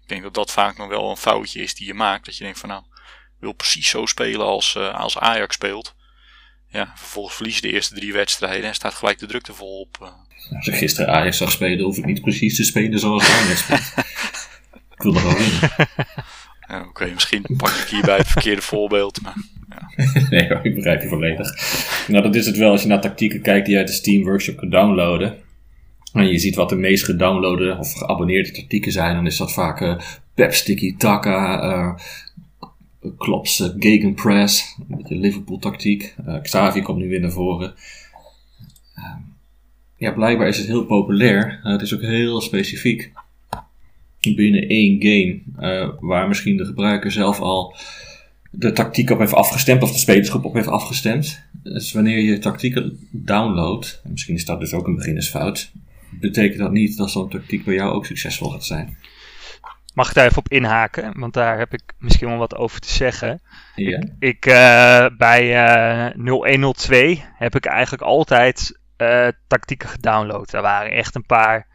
Ik denk dat dat vaak nog wel een foutje is die je maakt. Dat je denkt van nou, ik wil precies zo spelen als, uh, als Ajax speelt. Ja, vervolgens verliezen de eerste drie wedstrijden en staat gelijk de drukte vol op. Nou, als ik gisteren Ajax zag spelen, hoef ik niet precies te spelen zoals Ajax speelt. Ik wil er wel in. Ja, Oké, okay, misschien pak ik hierbij het verkeerde voorbeeld. Maar, ja. Nee, maar ik begrijp je volledig. Nou, dat is het wel als je naar tactieken kijkt die je uit de Steam Workshop kunt downloaden. En je ziet wat de meest gedownloade of geabonneerde tactieken zijn. Dan is dat vaak uh, Pep, Sticky, Taka... Uh, Klops, uh, Gegenpress, een beetje Liverpool-tactiek. Uh, Xavi komt nu weer naar voren. Uh, ja, blijkbaar is het heel populair. Uh, het is ook heel specifiek. Binnen één game, uh, waar misschien de gebruiker zelf al de tactiek op heeft afgestemd, of de spelersgroep op heeft afgestemd. Dus wanneer je tactieken downloadt, en misschien is dat dus ook een beginnersfout, betekent dat niet dat zo'n tactiek bij jou ook succesvol gaat zijn. Mag ik daar even op inhaken? Want daar heb ik misschien wel wat over te zeggen. Ja. Ik, ik uh, bij uh, nul een nul twee heb ik eigenlijk altijd uh, tactieken gedownload. Er waren echt een paar.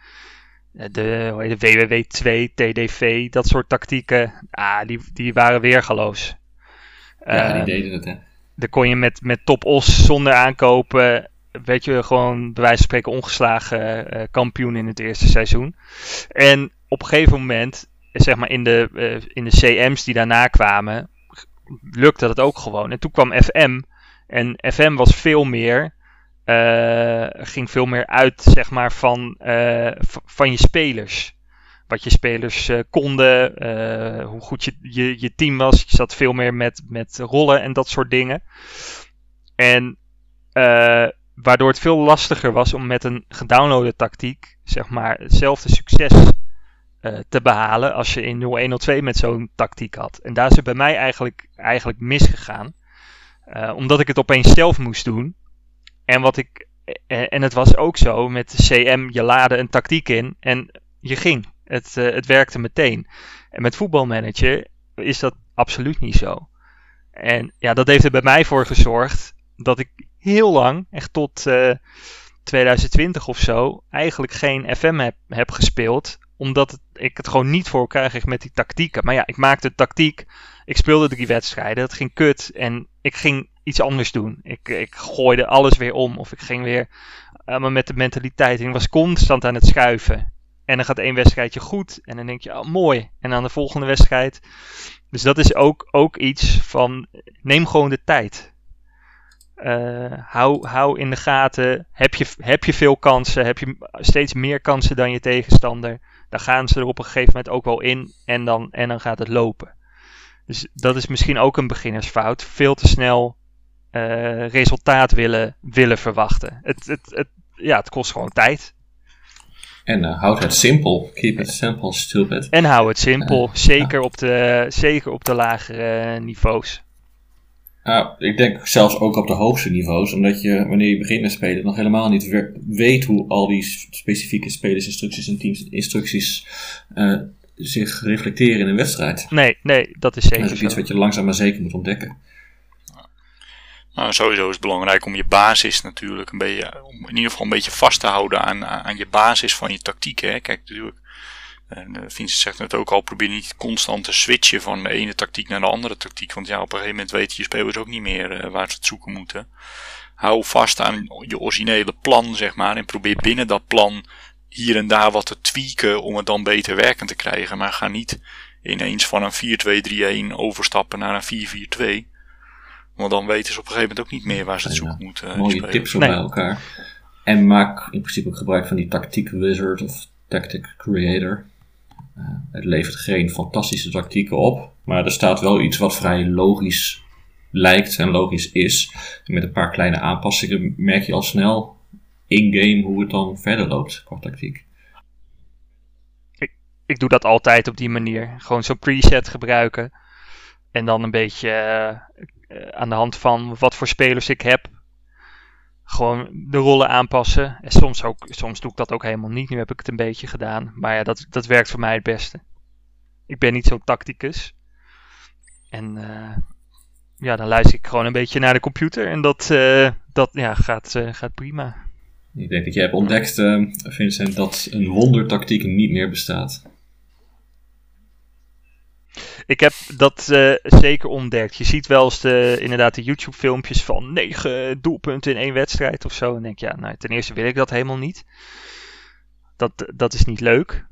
Uh, de, hoe heet het, W W W twee, T D V, dat soort tactieken. Ah, die, die waren weergaloos. Ja, uh, die deden het, hè. Dan kon je met, met top-os zonder aankopen... Weet je, gewoon bij wijze van spreken ongeslagen uh, kampioen in het eerste seizoen. En op een gegeven moment... zeg maar in de, uh, in de C M's die daarna kwamen, lukte dat ook gewoon. En toen kwam F M. En F M was veel meer, uh, ging veel meer uit, zeg maar, van, uh, v- van je spelers. Wat je spelers uh, konden, uh, hoe goed je, je, je team was. Je zat veel meer met, met rollen en dat soort dingen. En uh, waardoor het veel lastiger was om met een gedownloade tactiek, zeg maar, hetzelfde succes te behalen als je in nul een nul twee met zo'n tactiek had. En daar is het bij mij eigenlijk, eigenlijk misgegaan. Uh, omdat ik het opeens zelf moest doen. En, wat ik, en het was ook zo met de C M. Je laadde een tactiek in en je ging. Het, uh, het werkte meteen. En met voetbalmanager is dat absoluut niet zo. En ja, dat heeft er bij mij voor gezorgd dat ik heel lang, echt tot uh, twintig twintig of zo, eigenlijk geen F M heb, heb gespeeld... Omdat het, ik het gewoon niet voor elkaar kreeg met die tactieken. Maar ja, ik maakte tactiek. Ik speelde drie wedstrijden. Dat ging kut. En ik ging iets anders doen. Ik, ik gooide alles weer om. Of ik ging weer uh, met de mentaliteit. En ik was constant aan het schuiven. En dan gaat één wedstrijdje goed. En dan denk je, oh mooi. En dan de volgende wedstrijd. Dus dat is ook, ook iets van, neem gewoon de tijd. Uh, hou, hou in de gaten. Heb je, heb je veel kansen? Heb je steeds meer kansen dan je tegenstander? Dan gaan ze er op een gegeven moment ook wel in. En dan, en dan gaat het lopen. Dus dat is misschien ook een beginnersfout. Veel te snel uh, resultaat willen, willen verwachten. Het, het, het, ja, het kost gewoon tijd. En uh, houd het simpel. Keep it simple, stupid. En hou het simpel. Uh, zeker, uh. Op de, zeker op de lagere niveaus. Nou, ik denk zelfs ook op de hoogste niveaus, omdat je wanneer je begint met spelen nog helemaal niet we- weet hoe al die specifieke spelersinstructies en teamsinstructies uh, zich reflecteren in een wedstrijd. Nee, nee, dat is zeker zo. Dat is iets zo. Wat je langzaam maar zeker moet ontdekken. Nou, sowieso is het belangrijk om je basis natuurlijk een beetje, om in ieder geval een beetje vast te houden aan, aan je basis van je tactiek. Hè? Kijk, natuurlijk, En uh, Vincent zegt het ook al, probeer niet constant te switchen van de ene tactiek naar de andere tactiek. Want ja, op een gegeven moment weten je spelers ook niet meer uh, waar ze het zoeken moeten. Hou vast aan je originele plan, zeg maar. En probeer binnen dat plan hier en daar wat te tweaken om het dan beter werkend te krijgen. Maar ga niet ineens van een vier twee drie een overstappen naar een vier vier twee. Want dan weten ze op een gegeven moment ook niet meer waar ze het zoeken ja, moeten. Uh, mooie tips voor nee. bij elkaar. En maak in principe ook gebruik van die tactiek wizard of tactic creator. Uh, het levert geen fantastische tactieken op. Maar er staat wel iets wat vrij logisch lijkt en logisch is. En met een paar kleine aanpassingen merk je al snel in-game hoe het dan verder loopt qua tactiek. Ik, ik doe dat altijd op die manier. Gewoon zo'n preset gebruiken. En dan een beetje uh, uh, aan de hand van wat voor spelers ik heb. Gewoon de rollen aanpassen. En soms, ook, soms doe ik dat ook helemaal niet. Nu heb ik het een beetje gedaan. Maar ja, dat, dat werkt voor mij het beste. Ik ben niet zo'n tacticus. En uh, ja, dan luister ik gewoon een beetje naar de computer. En dat, uh, dat ja, gaat, uh, gaat prima. Ik denk dat jij hebt ontdekt, uh, Vincent, dat een wondertactiek niet meer bestaat. Ik heb dat uh, zeker ontdekt. Je ziet wel eens de, inderdaad de YouTube-filmpjes van negen doelpunten in één wedstrijd of zo. En denk je, ja, nou, ten eerste wil ik dat helemaal niet. Dat, dat is niet leuk.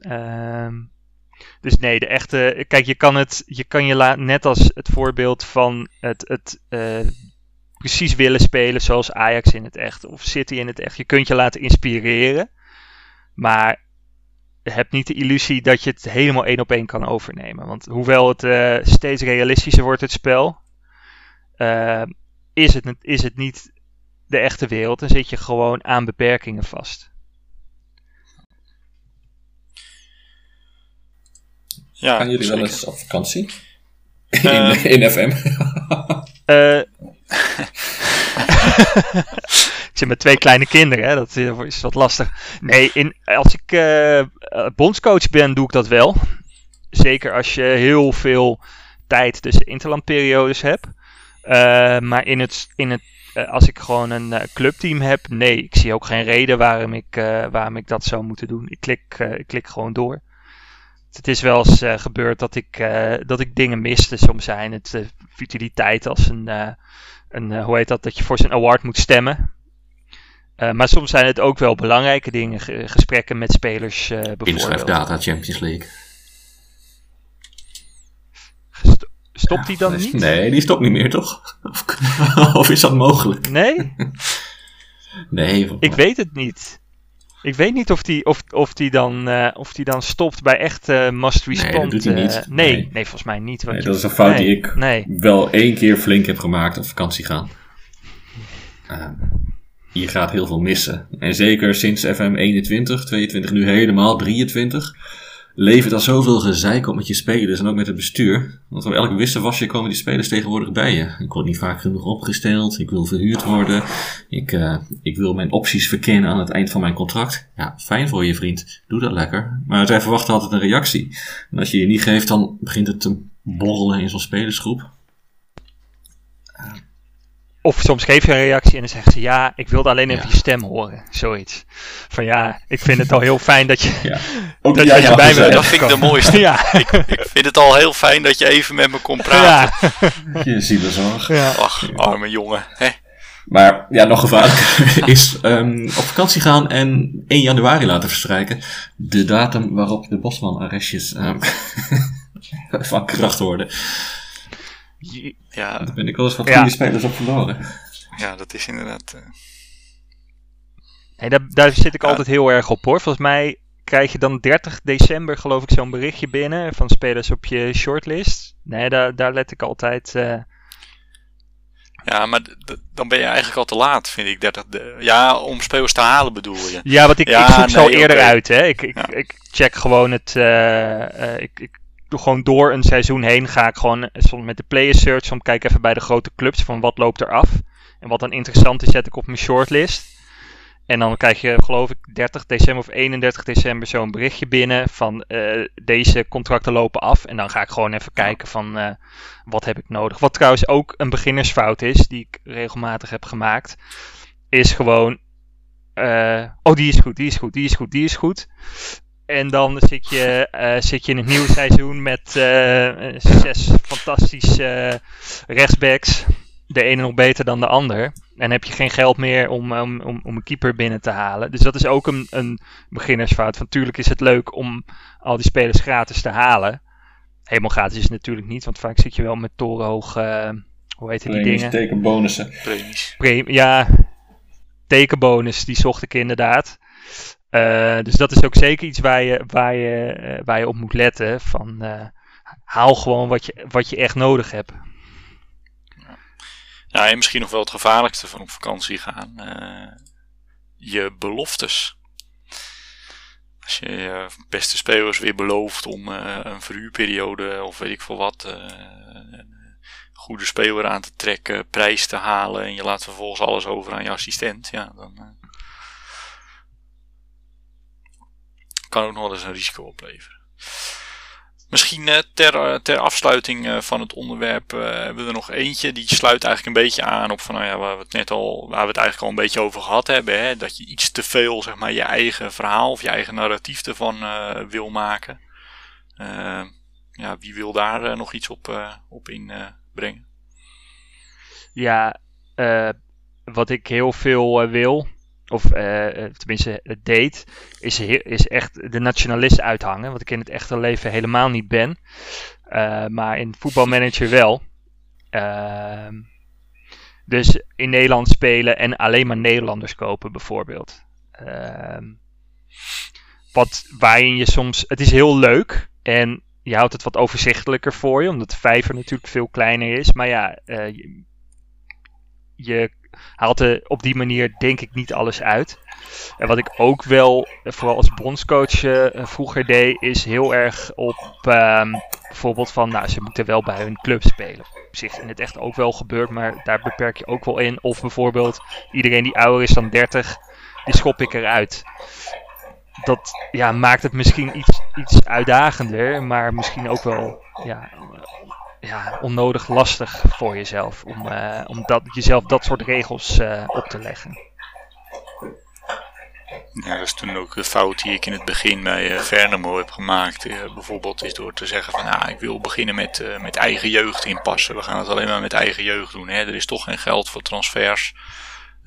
Uh, dus nee, de echte... Kijk, je kan het, je kan je la- net als het voorbeeld van het, het uh, precies willen spelen zoals Ajax in het echt of City in het echt. Je kunt je laten inspireren, maar... heb niet de illusie dat je het helemaal één op één kan overnemen. Want hoewel het uh, steeds realistischer wordt, het spel... Uh, is, het, is het niet de echte wereld. Dan zit je gewoon aan beperkingen vast. Ja, gaan jullie zeker. wel eens op vakantie? Uh, in, in F M? uh, Ik zit met twee kleine kinderen, hè? Dat is wat lastig. Nee, in, als ik uh, bondscoach ben, doe ik dat wel. Zeker als je heel veel tijd tussen interlandperiodes hebt. Uh, maar in het, in het, uh, als ik gewoon een uh, clubteam heb, nee, ik zie ook geen reden waarom ik, uh, waarom ik dat zou moeten doen. Ik klik, uh, ik klik gewoon door. Het is wel eens uh, gebeurd dat ik, uh, dat ik dingen miste. Soms zijn het uh, futiliteit als een, uh, een uh, hoe heet dat, dat je voor zijn award moet stemmen. Uh, maar soms zijn het ook wel belangrijke dingen. G- gesprekken met spelers uh, bijvoorbeeld. Inschrijfdata Champions League. Sto- stopt die dan ja, niet? Nee, die stopt niet meer toch? Of, of is dat mogelijk? Nee? nee. Ik maar. weet het niet. Ik weet niet of die, of, of die, dan, uh, of die dan stopt bij echt uh, must respond. Nee, dat doet hij niet. Uh, nee, nee. nee, volgens mij niet. Want nee, dat is een fout nee, die ik nee. wel één keer flink heb gemaakt op vakantie gaan. Uh, Je gaat heel veel missen. En zeker sinds F M eenentwintig, tweeëntwintig, nu helemaal drieëntwintig. Levert al zoveel gezeik op met je spelers en ook met het bestuur. Want op elke wisselwasje komen die spelers tegenwoordig bij je. Ik word niet vaak genoeg opgesteld. Ik wil verhuurd worden. Ik, uh, ik wil mijn opties verkennen aan het eind van mijn contract. Ja, fijn voor je vriend. Doe dat lekker. Maar zij verwachten altijd een reactie. En als je je niet geeft, dan begint het te borrelen in zo'n spelersgroep. Uh. Of soms geef je een reactie en dan zegt ze... ja, ik wilde alleen even ja. je stem horen. Zoiets. Van ja, ik vind het al heel fijn dat je... Ja. Ook dat, ja, je ja, bij me dat vind ik de mooiste. Ja. Ik, ik vind het al heel fijn dat je even met me kon praten. Ja. Je zielenzorg. Ja. Ach, arme jongen. Hè? Maar ja, nog gevaarlijker is um, op vakantie gaan... en één januari laten verstrijken. De datum waarop de Bosman-arrestjes um, van kracht worden... Ja, daar ben ik wel eens wat goede ja. spelers op verloren. Ja, dat is inderdaad... Uh... Hey, daar, daar zit ik ja. altijd heel erg op hoor. Volgens mij krijg je dan dertig december geloof ik zo'n berichtje binnen... van spelers op je shortlist. Nee, daar, daar let ik altijd... Uh... Ja, maar d- dan ben je eigenlijk al te laat, vind ik. dertig de... Ja, om spelers te halen bedoel je. Ja, want ik, ja, ik zoek ze nee, al eerder okay. uit. Hè. Ik, ik, ja. ik check gewoon het... Uh, uh, ik, ik gewoon door een seizoen heen ga ik gewoon soms met de player search, soms kijk ik even bij de grote clubs van wat loopt er af en wat dan interessant is zet ik op mijn shortlist en dan krijg je geloof ik dertig december of eenendertig december zo'n berichtje binnen van uh, deze contracten lopen af en dan ga ik gewoon even kijken van uh, wat heb ik nodig, wat trouwens ook een beginnersfout is die ik regelmatig heb gemaakt is gewoon uh, oh die is goed, die is goed, die is goed, die is goed En dan zit je, uh, zit je in het nieuwe seizoen met uh, zes fantastische uh, rechtsbacks. De ene nog beter dan de ander. En heb je geen geld meer om, om, om, om een keeper binnen te halen. Dus dat is ook een, een beginnersfout. Van, tuurlijk is het leuk om al die spelers gratis te halen. Helemaal gratis is het natuurlijk niet. Want vaak zit je wel met torenhoog... Uh, hoe heet die dingen? Tekenbonussen. Premies. Pre- ja, tekenbonus. Die zocht ik inderdaad. Uh, dus dat is ook zeker iets waar je, waar je, uh, waar je op moet letten. Van, uh, haal gewoon wat je, wat je echt nodig hebt. Ja, en misschien nog wel het gevaarlijkste van op vakantie gaan. Uh, je beloftes. Als je je beste spelers weer belooft om uh, een verhuurperiode of weet ik veel wat... Uh, een goede speler aan te trekken, prijs te halen... en je laat vervolgens alles over aan je assistent. Ja, dan uh, kan ook nog wel eens een risico opleveren. Misschien ter, ter afsluiting van het onderwerp uh, hebben we er nog eentje. Die sluit eigenlijk een beetje aan op van, nou ja, waar, we het net al, waar we het eigenlijk al een beetje over gehad hebben. Hè? Dat je iets te veel zeg maar, je eigen verhaal of je eigen narratief ervan uh, wil maken. Uh, ja, wie wil daar uh, nog iets op, uh, op inbrengen? Uh, ja, uh, wat ik heel veel uh, wil... of uh, tenminste het deed, is, is echt de nationalist uithangen. Wat ik in het echte leven helemaal niet ben. Uh, maar in voetbalmanager wel. Uh, dus in Nederland spelen en alleen maar Nederlanders kopen bijvoorbeeld. Uh, wat waarin je soms... Het is heel leuk en je houdt het wat overzichtelijker voor je. Omdat de vijver natuurlijk veel kleiner is. Maar ja, uh, je... je haalt er op die manier denk ik niet alles uit. En wat ik ook wel, vooral als bondscoach uh, vroeger deed, is heel erg op um, bijvoorbeeld van, nou, ze moeten wel bij hun club spelen. Op zich in het echt ook wel gebeurt, maar daar beperk je ook wel in. Of bijvoorbeeld, iedereen die ouder is dan dertig, die schop ik eruit. Dat ja, maakt het misschien iets, iets uitdagender, maar misschien ook wel... Ja, Ja, onnodig lastig voor jezelf om, uh, om dat, jezelf dat soort regels uh, op te leggen. Ja, dat is toen ook de fout die ik in het begin bij uh, Fernamo heb gemaakt. Uh, bijvoorbeeld is door te zeggen van, ah, ik wil beginnen met, uh, met eigen jeugd inpassen. We gaan het alleen maar met eigen jeugd doen. Hè? Er is toch geen geld voor transfers.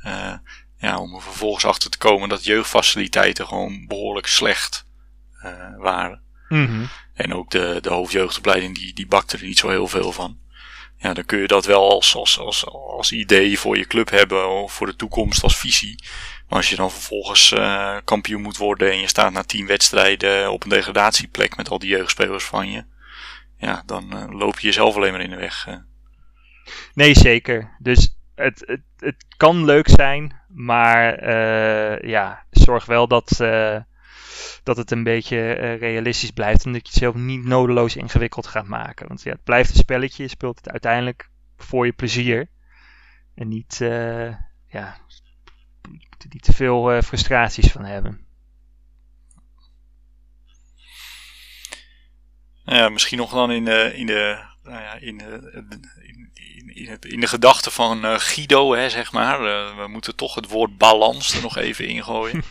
Uh, ja, om er vervolgens achter te komen dat jeugdfaciliteiten gewoon behoorlijk slecht uh, waren. Mm-hmm. En ook de, de hoofdjeugdopleiding, die, die bakt er niet zo heel veel van. Ja, dan kun je dat wel als, als, als, als idee voor je club hebben, of voor de toekomst als visie. Maar als je dan vervolgens uh, kampioen moet worden en je staat na tien wedstrijden op een degradatieplek met al die jeugdspelers van je. Ja, dan uh, loop je jezelf alleen maar in de weg. Uh. Nee, zeker. Dus het, het, het kan leuk zijn, maar uh, ja, zorg wel dat... Uh... dat het een beetje uh, realistisch blijft en dat je het zelf niet nodeloos ingewikkeld gaat maken. Want ja, het blijft een spelletje, je speelt het uiteindelijk voor je plezier. En niet, uh, ja, niet te veel uh, frustraties van hebben. Ja, misschien nog dan in de, in de, nou ja, in de, in, in, in, het, in de gedachte van uh, Guido, hè, zeg maar. Uh, we moeten toch het woord balans er nog even ingooien.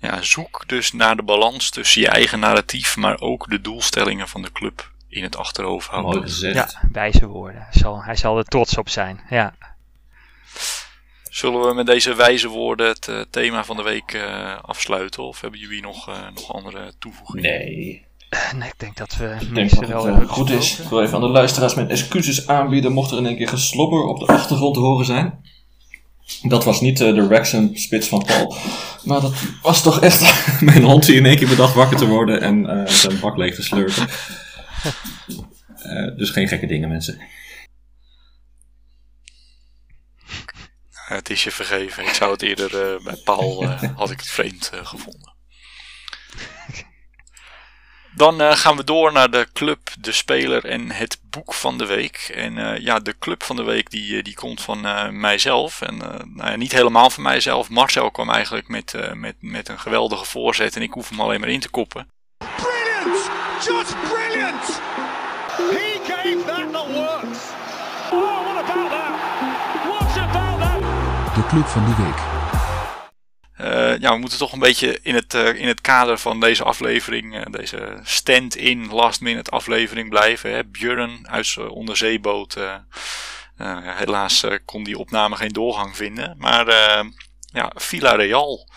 Ja, zoek dus naar de balans tussen je eigen narratief, maar ook de doelstellingen van de club in het achterhoofd houden. Ja, wijze woorden. Zal, hij zal er trots op zijn. Ja. Zullen we met deze wijze woorden het uh, thema van de week uh, afsluiten? Of hebben jullie nog, uh, nog andere toevoegingen? Nee. Nee, ik denk dat we ik denk dat wel het goed is. Ik wil even aan de luisteraars mijn excuses aanbieden mocht er in één keer geslobber op de achtergrond te horen zijn. Dat was niet uh, de Wrexham-spits van Paul. Maar dat was toch echt mijn hond die in één keer bedacht wakker te worden en uh, zijn bak leeg te slurpen. Uh, dus geen gekke dingen, mensen. Het is je vergeven. Ik zou het eerder uh, bij Paul uh, had ik het vreemd uh, gevonden. Dan uh, gaan we door naar de club, de speler en het boek van de week. En uh, ja, de club van de week die, die komt van uh, mijzelf. En uh, nou ja, niet helemaal van mijzelf. Marcel kwam eigenlijk met, uh, met, met een geweldige voorzet en ik hoef hem alleen maar in te koppen. Brilliant! Just brilliant! He gave that the works! Oh, what about that? What about that? De club van de week. Uh, uh, ja, we moeten toch een beetje in het, uh, in het kader van deze aflevering, uh, deze stand-in last minute aflevering blijven. Hè? Björn uit zijn onderzeeboot. Uh, uh, helaas uh, kon die opname geen doorgang vinden. Maar uh, ja, Villarreal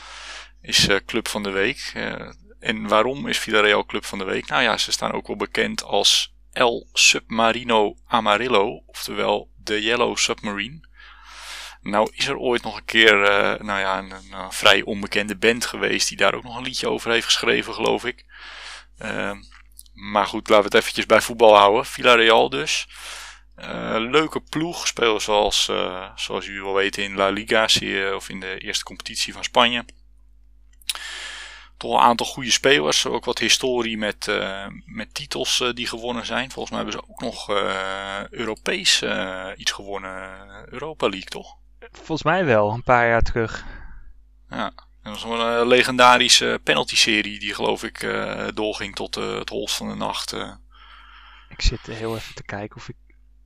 is uh, club van de week. Uh, en waarom is Villarreal club van de week? Nou ja, ze staan ook wel bekend als El Submarino Amarillo, oftewel de Yellow Submarine. Nou is er ooit nog een keer uh, nou ja, een, een vrij onbekende band geweest die daar ook nog een liedje over heeft geschreven, geloof ik. Uh, maar goed, laten we het eventjes bij voetbal houden. Villarreal dus. Uh, leuke ploeg. Spelen zoals, uh, zoals jullie wel weten in La Liga of in de eerste competitie van Spanje. Toch een aantal goede spelers. Ook wat historie met, uh, met titels uh, die gewonnen zijn. Volgens mij hebben ze ook nog uh, Europees uh, iets gewonnen. Europa League, toch? Volgens mij wel, een paar jaar terug. Ja, dat was een legendarische penalty-serie die, geloof ik, uh, doorging tot uh, het holst van de nacht. Uh. Ik zit heel even te kijken of ik...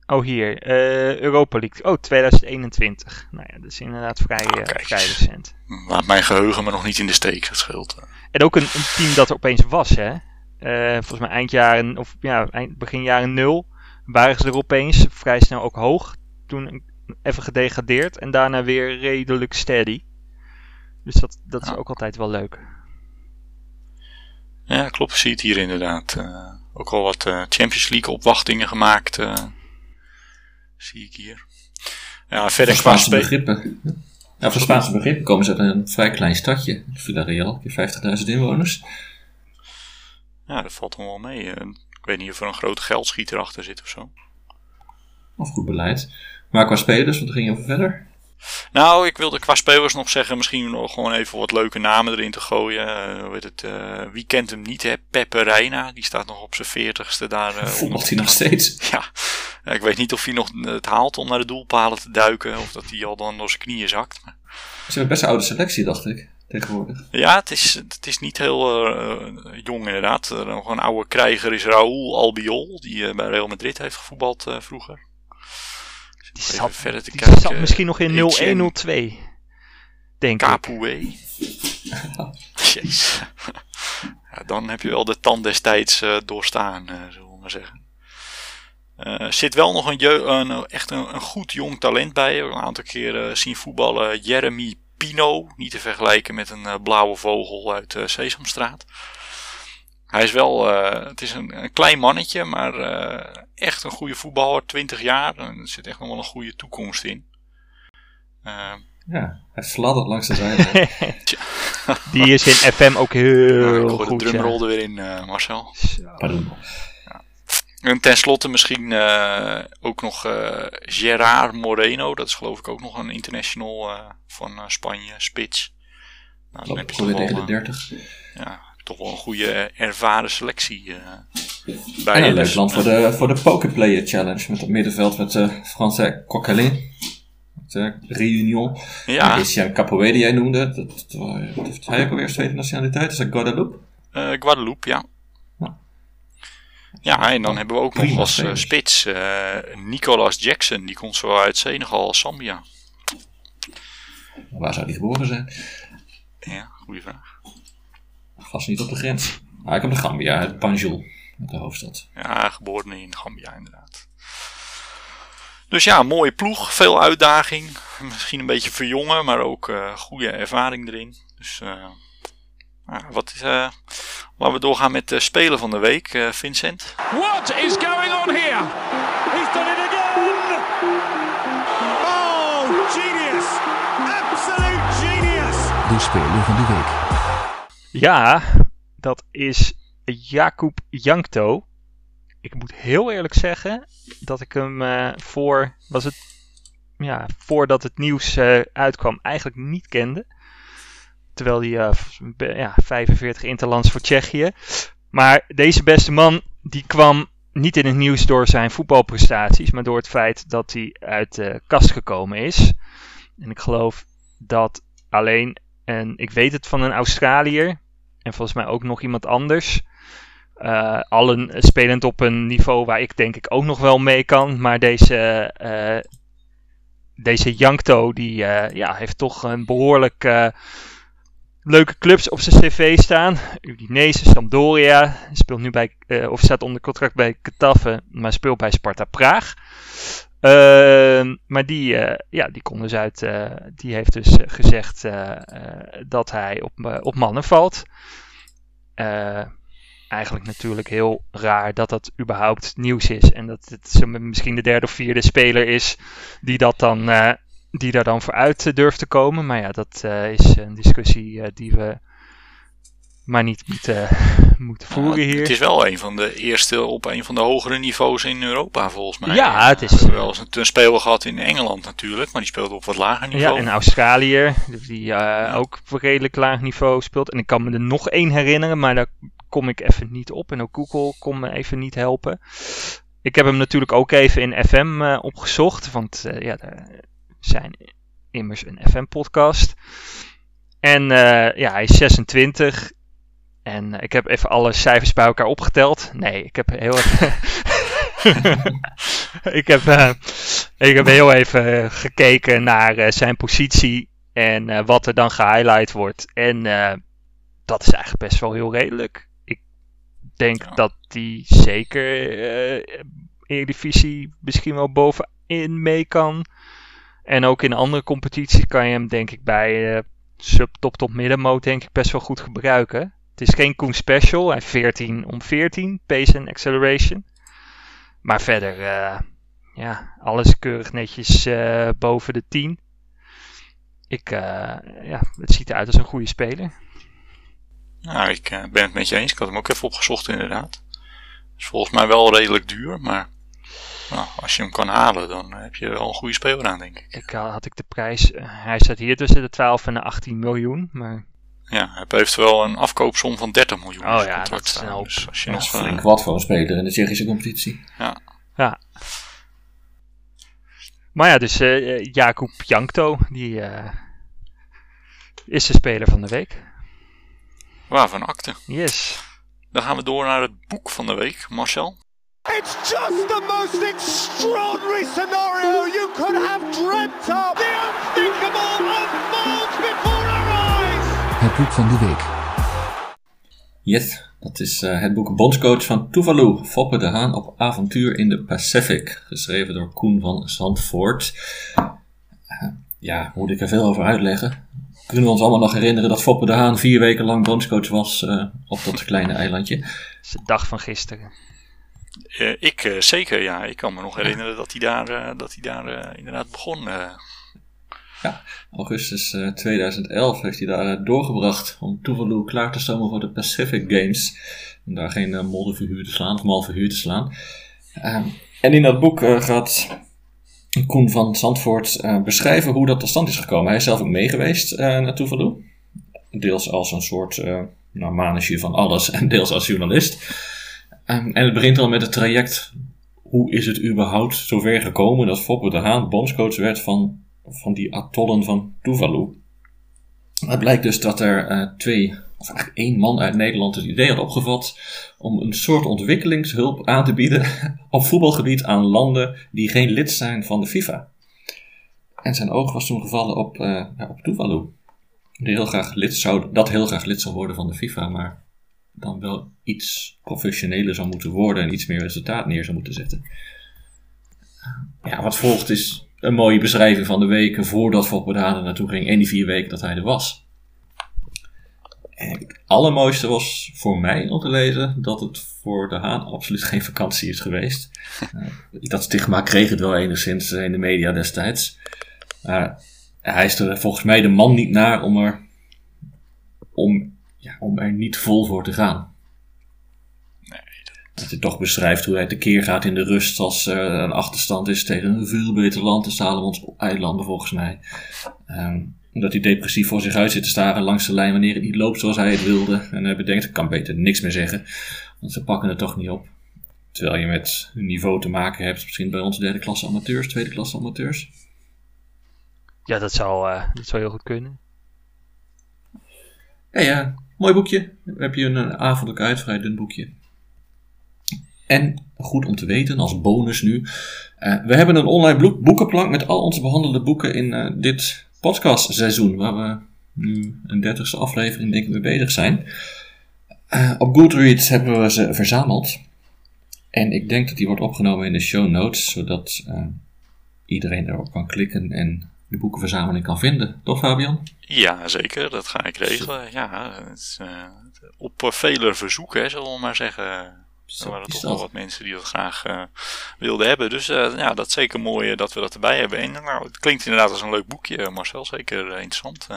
Oh, hier. Uh, Europa League. Oh, tweeduizend eenentwintig. Nou ja, dat is inderdaad vrij, nou, uh, vrij recent. Laat mijn geheugen me nog niet in de steek, dat scheelt. En ook een, een team dat er opeens was, hè. Uh, volgens mij eind jaren, of ja, eind, begin jaren nul waren ze er opeens vrij snel ook hoog. Toen even gedegradeerd en daarna weer redelijk steady. Dus dat, dat is ja. ook altijd wel leuk. Ja, klopt. Zie het hier inderdaad. Uh, ook al wat uh, Champions League opwachtingen gemaakt. Uh, zie ik hier. Ja, verder voor Spaanse qua begrippen. Ja, voor Spaanse begrippen komen ze uit een vrij klein stadje. Villarreal, vijftigduizend inwoners. Ja, dat valt dan wel mee. Uh, ik weet niet of er een grote geldschieter achter zit of zo. Of goed beleid. Maar qua spelers, want er ging je over verder. Nou, ik wilde qua spelers nog zeggen, misschien nog gewoon even wat leuke namen erin te gooien. Uh, hoe heet het, uh, wie kent hem niet, hè? Pepe Reina, die staat nog op zijn veertigste daar. Uh, Voetbalt hij nog steeds? Ja. ja, ik weet niet of hij nog het haalt om naar de doelpalen te duiken, of dat hij al dan door zijn knieën zakt. Maar... Ze hebben best een oude selectie, dacht ik, tegenwoordig. Ja, het is, het is niet heel uh, jong inderdaad. Uh, nog een oude krijger is Raúl Albiol, die uh, bij Real Madrid heeft gevoetbald uh, vroeger. Die zat, verder te die kijken. zat misschien nog in nul een nul twee, denk ik. Capoué. Jeez. Ja, dan heb je wel de tand destijds uh, doorstaan, uh, zullen we maar zeggen. Er uh, zit wel nog een, je- uh, echt een, een goed jong talent bij. Een aantal keren uh, zien voetballen Jeremy Pino. Niet te vergelijken met een uh, blauwe vogel uit uh, Sesamstraat. Hij is wel, uh, het is een, een klein mannetje, maar uh, echt een goede voetballer, twintig jaar. Er zit echt nog wel een goede toekomst in. Uh, ja, hij fladdert langs de zijde. Die is in F M ook heel ja, ik goed. De drumrol er weer in, uh, Marcel. Pardon. Ja. En tenslotte misschien uh, ook nog uh, Gerard Moreno. Dat is geloof ik ook nog een international uh, van uh, Spanje, spits. Nou, dan heb je toch wel, dertig. Uh, ja. Toch wel een goede ervaren selectie. Uh, bij en een leuk land voor de, voor de Pokerplayer Challenge. Met het middenveld met uh, Franse Coquelin. Met uh, Réunion. Ja. En Capoué die jij noemde. Dat, dat, wat heeft hij ook alweer tweede nationaliteit? Is dat Guadeloupe? Uh, Guadeloupe, ja. ja. Ja, en dan hebben we ook Prima nog als uh, spits uh, Nicolas Jackson. Die komt zo uit Senegal, Zambia. Waar zou die geboren zijn? Ja, goede vraag. Vast niet op de grens. Maar ah, ik heb de Gambia, het Banjul, de hoofdstad. Ja, geboren in Gambia inderdaad. Dus ja, mooie ploeg, veel uitdaging. Misschien een beetje verjongen, maar ook uh, goede ervaring erin. Dus uh, uh, wat is, uh, laten we doorgaan met de speler van de week, uh, Vincent. What is going on here? He's done it again! Oh, genius! Absolute genius! De speler van de week. Ja, dat is Jakub Jankto. Ik moet heel eerlijk zeggen dat ik hem uh, voor, was het, ja, voordat het nieuws uh, uitkwam eigenlijk niet kende. Terwijl hij uh, ja, vijfenveertig interlands voor Tsjechië. Maar deze beste man die kwam niet in het nieuws door zijn voetbalprestaties. Maar door het feit dat hij uit de kast gekomen is. En ik geloof dat alleen, en ik weet het van een Australiër. En volgens mij ook nog iemand anders. Uh, allen spelend op een niveau waar ik denk ik ook nog wel mee kan. Maar deze, uh, deze Jankto die uh, ja, heeft toch een behoorlijk uh, leuke clubs op zijn cv staan. Udinese, Sampdoria. Speelt nu bij, uh, of staat onder contract bij Getafe, maar speelt bij Sparta Praag. Uh, maar die, uh, ja, die kon dus uit. Uh, die heeft dus gezegd uh, uh, dat hij op, uh, op mannen valt. Uh, eigenlijk natuurlijk heel raar dat dat überhaupt nieuws is. En dat het misschien de derde of vierde speler is die dat dan. Uh, Die daar dan voor uit durft te komen. Maar ja, dat uh, is een discussie uh, die we maar niet moeten, moeten voeren ja, hier. Het is wel een van de eerste op een van de hogere niveaus in Europa volgens mij. Ja, het is... We hebben wel eens een speler gehad in Engeland natuurlijk. Maar die speelde op wat lager niveau. Ja, en Australië. Die uh, ja. ook op redelijk laag niveau speelt. En ik kan me er nog één herinneren. Maar daar kom ik even niet op. En ook Google kon me even niet helpen. Ik heb hem natuurlijk ook even in F M uh, opgezocht. Want uh, ja... Daar, zijn immers een F M-podcast. En uh, ja, hij is zesentwintig. En uh, ik heb even alle cijfers bij elkaar opgeteld. Nee, ik heb heel even... ik, heb, uh, ik heb heel even gekeken naar uh, zijn positie. En uh, wat er dan gehighlight wordt. En uh, dat is eigenlijk best wel heel redelijk. Ik denk ja. dat die zeker uh, Eredivisie misschien wel bovenin mee kan. En ook in andere competities kan je hem denk ik bij uh, sub-top-top middenmoot denk ik best wel goed gebruiken. Het is geen Koen Special. Hij heeft veertien om veertien. Pace en acceleration. Maar verder, uh, ja, alles keurig netjes uh, boven de tien. Ik, uh, ja, het ziet eruit als een goede speler. Nou, ik uh, ben het met je eens. Ik had hem ook even opgezocht inderdaad. Is volgens mij wel redelijk duur, maar... Nou, als je hem kan halen, dan heb je wel een goede speler aan, denk ik. Ik had ik de prijs... Hij staat hier tussen de twaalf en de achttien miljoen, maar... Ja, hij heeft wel een afkoopsom van dertig miljoen. Oh ja, dat is een hoop. Dus als je nog flink een... wat voor een speler in de Tsjechische competitie. Ja. ja. Maar ja, dus uh, Jakub Jankto, die uh, is de speler van de week. Waarvan akte. Yes. Dan gaan we door naar het boek van de week, Marcel. It's just the most extraordinary scenario you could have dreamt of. The unthinkable unfolds before our eyes. Het boek van de week. Yes, dat is uh, het boek Bondscoach van Tuvalu, Foppe de Haan op avontuur in de Pacific. Geschreven door Koen van Sandvoort. Uh, ja, moet ik er veel over uitleggen. Kunnen we ons allemaal nog herinneren dat Foppe de Haan vier weken lang bondscoach was uh, op dat kleine eilandje. Dat is de dag van gisteren. Uh, ik uh, zeker, ja. Ik kan me nog herinneren dat hij daar, uh, dat hij daar uh, inderdaad begon. Uh. Ja, augustus uh, tweeduizend elf heeft hij daar uh, doorgebracht om Tuvalu klaar te stomen voor de Pacific Games. Om daar geen uh, modderverhuur te slaan of malverhuur te slaan. Uh, en in dat boek uh, gaat Koen van Sandvoort uh, beschrijven hoe dat tot stand is gekomen. Hij is zelf ook meegeweest uh, naar Tuvalu. Deels als een soort uh, nou, manager van alles en deels als journalist. Um, en het begint al met het traject, hoe is het überhaupt zover gekomen dat Foppe de Haan bondscoach werd van, van die atollen van Tuvalu. Het blijkt dus dat er uh, twee, of eigenlijk één man uit Nederland het idee had opgevat om een soort ontwikkelingshulp aan te bieden op voetbalgebied aan landen die geen lid zijn van de FIFA. En zijn oog was toen gevallen op, uh, ja, op Tuvalu, die heel graag lid zou, dat heel graag lid zou worden van de FIFA, maar... dan wel iets professioneler zou moeten worden en iets meer resultaat neer zou moeten zetten. Ja, wat volgt is een mooie beschrijving van de weken voordat Foppe de Haan naartoe ging en die vier weken dat hij er was. En het allermooiste was voor mij om te lezen dat het voor de Haan absoluut geen vakantie is geweest. Dat stigma kreeg het wel enigszins in de media destijds. Maar hij is er volgens mij de man niet naar om er... om Ja, om er niet vol voor te gaan. Nee, dat... dat hij toch beschrijft hoe hij tekeer gaat in de rust als er uh, een achterstand is tegen een veel beter land, de Salomons-eilanden volgens mij. Um, dat hij depressief voor zich uit zit te staren langs de lijn wanneer het niet loopt zoals hij het wilde. En hij bedenkt, ik kan beter niks meer zeggen, want ze pakken het toch niet op. Terwijl je met een niveau te maken hebt, misschien bij ons derde klasse amateurs, tweede klasse amateurs. Ja, dat zou, uh, dat zou heel goed kunnen. Ja, ja. Mooi boekje. Dan heb je een, een avond ook uit, vrij dun boekje. En goed om te weten, als bonus nu. Uh, we hebben een online boek, boekenplank met al onze behandelde boeken in uh, dit podcastseizoen. Waar we nu een dertigste aflevering denk ik mee bezig zijn. Uh, op Goodreads hebben we ze verzameld. En ik denk dat die wordt opgenomen in de show notes, zodat uh, iedereen erop kan klikken en de boekenverzameling kan vinden. Toch, Fabian? Ja, zeker. Dat ga ik regelen. Ja, het is, uh, op vele verzoeken, zullen we maar zeggen. Er waren toch wel wat mensen die dat graag uh, wilden hebben. Dus uh, ja, dat is zeker mooi uh, dat we dat erbij hebben. En nou, het klinkt inderdaad als een leuk boekje, Marcel. Zeker uh, interessant. Uh,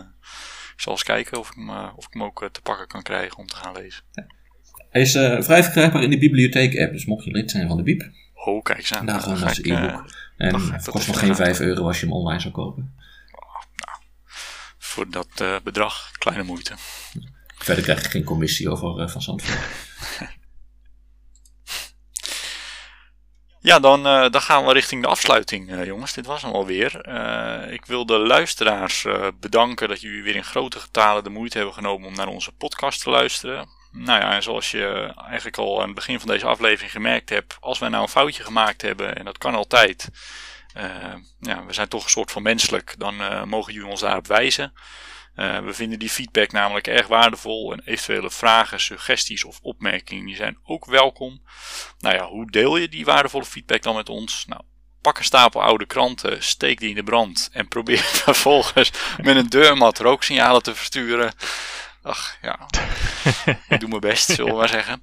ik zal eens kijken of ik hem, uh, of ik hem ook uh, te pakken kan krijgen om te gaan lezen. Ja. Hij is uh, vrij verkrijgbaar in de bibliotheek-app. Dus mocht je lid zijn van de Biep. Oh, kijk eens aan. Daar gewoon als e-book. En het kost nog geen vijf euro als je hem online zou kopen. Oh, nou, voor dat uh, bedrag, kleine moeite. Verder krijg je geen commissie over uh, Van Sandvoort. Ja, dan, uh, dan gaan we richting de afsluiting, uh, jongens. Dit was hem alweer. Uh, ik wil de luisteraars uh, bedanken dat jullie weer in grote getale de moeite hebben genomen om naar onze podcast te luisteren. Nou ja, en zoals je eigenlijk al aan het begin van deze aflevering gemerkt hebt, als wij nou een foutje gemaakt hebben, en dat kan altijd, uh, ja, we zijn toch een soort van menselijk, dan uh, mogen jullie ons daarop wijzen. Uh, we vinden die feedback namelijk erg waardevol en eventuele vragen, suggesties of opmerkingen die zijn ook welkom. Nou ja, hoe deel je die waardevolle feedback dan met ons? Nou, pak een stapel oude kranten, steek die in de brand en probeer vervolgens met een deurmat rooksignalen te versturen. Ach ja, ik doe mijn best, zullen we maar zeggen.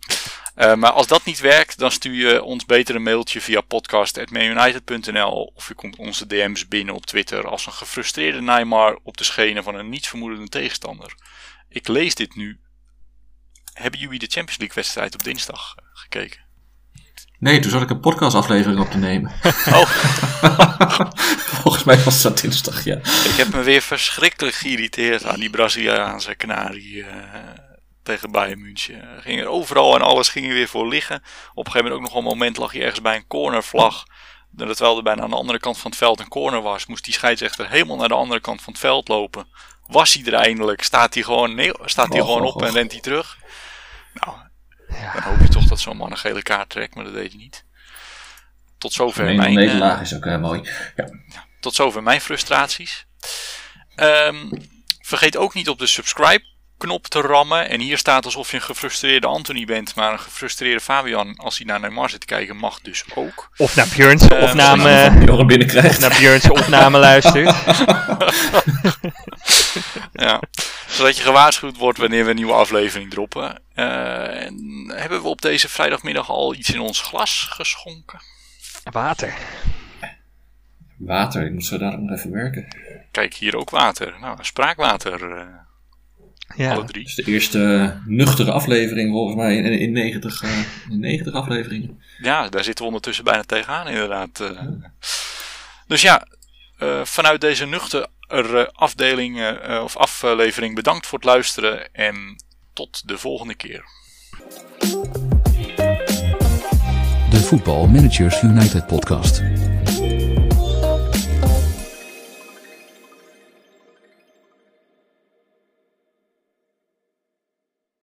Uh, maar als dat niet werkt, dan stuur je ons beter een mailtje via podcast apenstaartje man united punt n l of je komt onze D M's binnen op Twitter als een gefrustreerde Neymar op de schenen van een nietsvermoedende tegenstander. Ik lees dit nu. Hebben jullie de Champions League wedstrijd op dinsdag gekeken? Nee, toen zat ik een podcastaflevering op te nemen. Oh. Volgens mij was dat dinsdag, ja. Ik heb me weer verschrikkelijk geïrriteerd aan die Braziliaanse kanarie uh, tegen Bayern München. Ging er overal en alles ging er weer voor liggen. Op een gegeven moment ook nog een moment lag hij ergens bij een cornervlag. En terwijl er bijna aan de andere kant van het veld een corner was, moest die scheidsrechter helemaal naar de andere kant van het veld lopen. Was hij er eindelijk? Staat hij gewoon, nee, staat hij oh, gewoon oh, op oh. en rent hij terug? Nou... Ja. Dan hoop je toch dat zo'n man een gele kaart trekt, maar dat deed hij niet. Tot zover mijn... mijn nederlaag is ook uh, mooi. Ja. Ja, tot zover mijn frustraties. Um, vergeet ook niet op de subscribe-knop te rammen. En hier staat alsof je een gefrustreerde Anthony bent, maar een gefrustreerde Fabian, als hij naar Neymar zit te kijken, mag dus ook. Of naar Björn's uh, opname, uh, of naar Björn's opname luistert. Ja. Zodat je gewaarschuwd wordt wanneer we een nieuwe aflevering droppen. Uh, en hebben we op deze vrijdagmiddag al iets in ons glas geschonken? Water. Water, ik moest zo daar nog even werken. Kijk, hier ook water. Nou, spraakwater. Uh, ja. Alle drie. Dat is de eerste nuchtere aflevering volgens mij in, in, negentig, uh, in negentig afleveringen. Ja, daar zitten we ondertussen bijna tegenaan inderdaad. Uh. Ja. Dus ja, uh, vanuit deze nuchtere afdeling uh, of aflevering bedankt voor het luisteren en tot de volgende keer. De Voetbal Managers United podcast.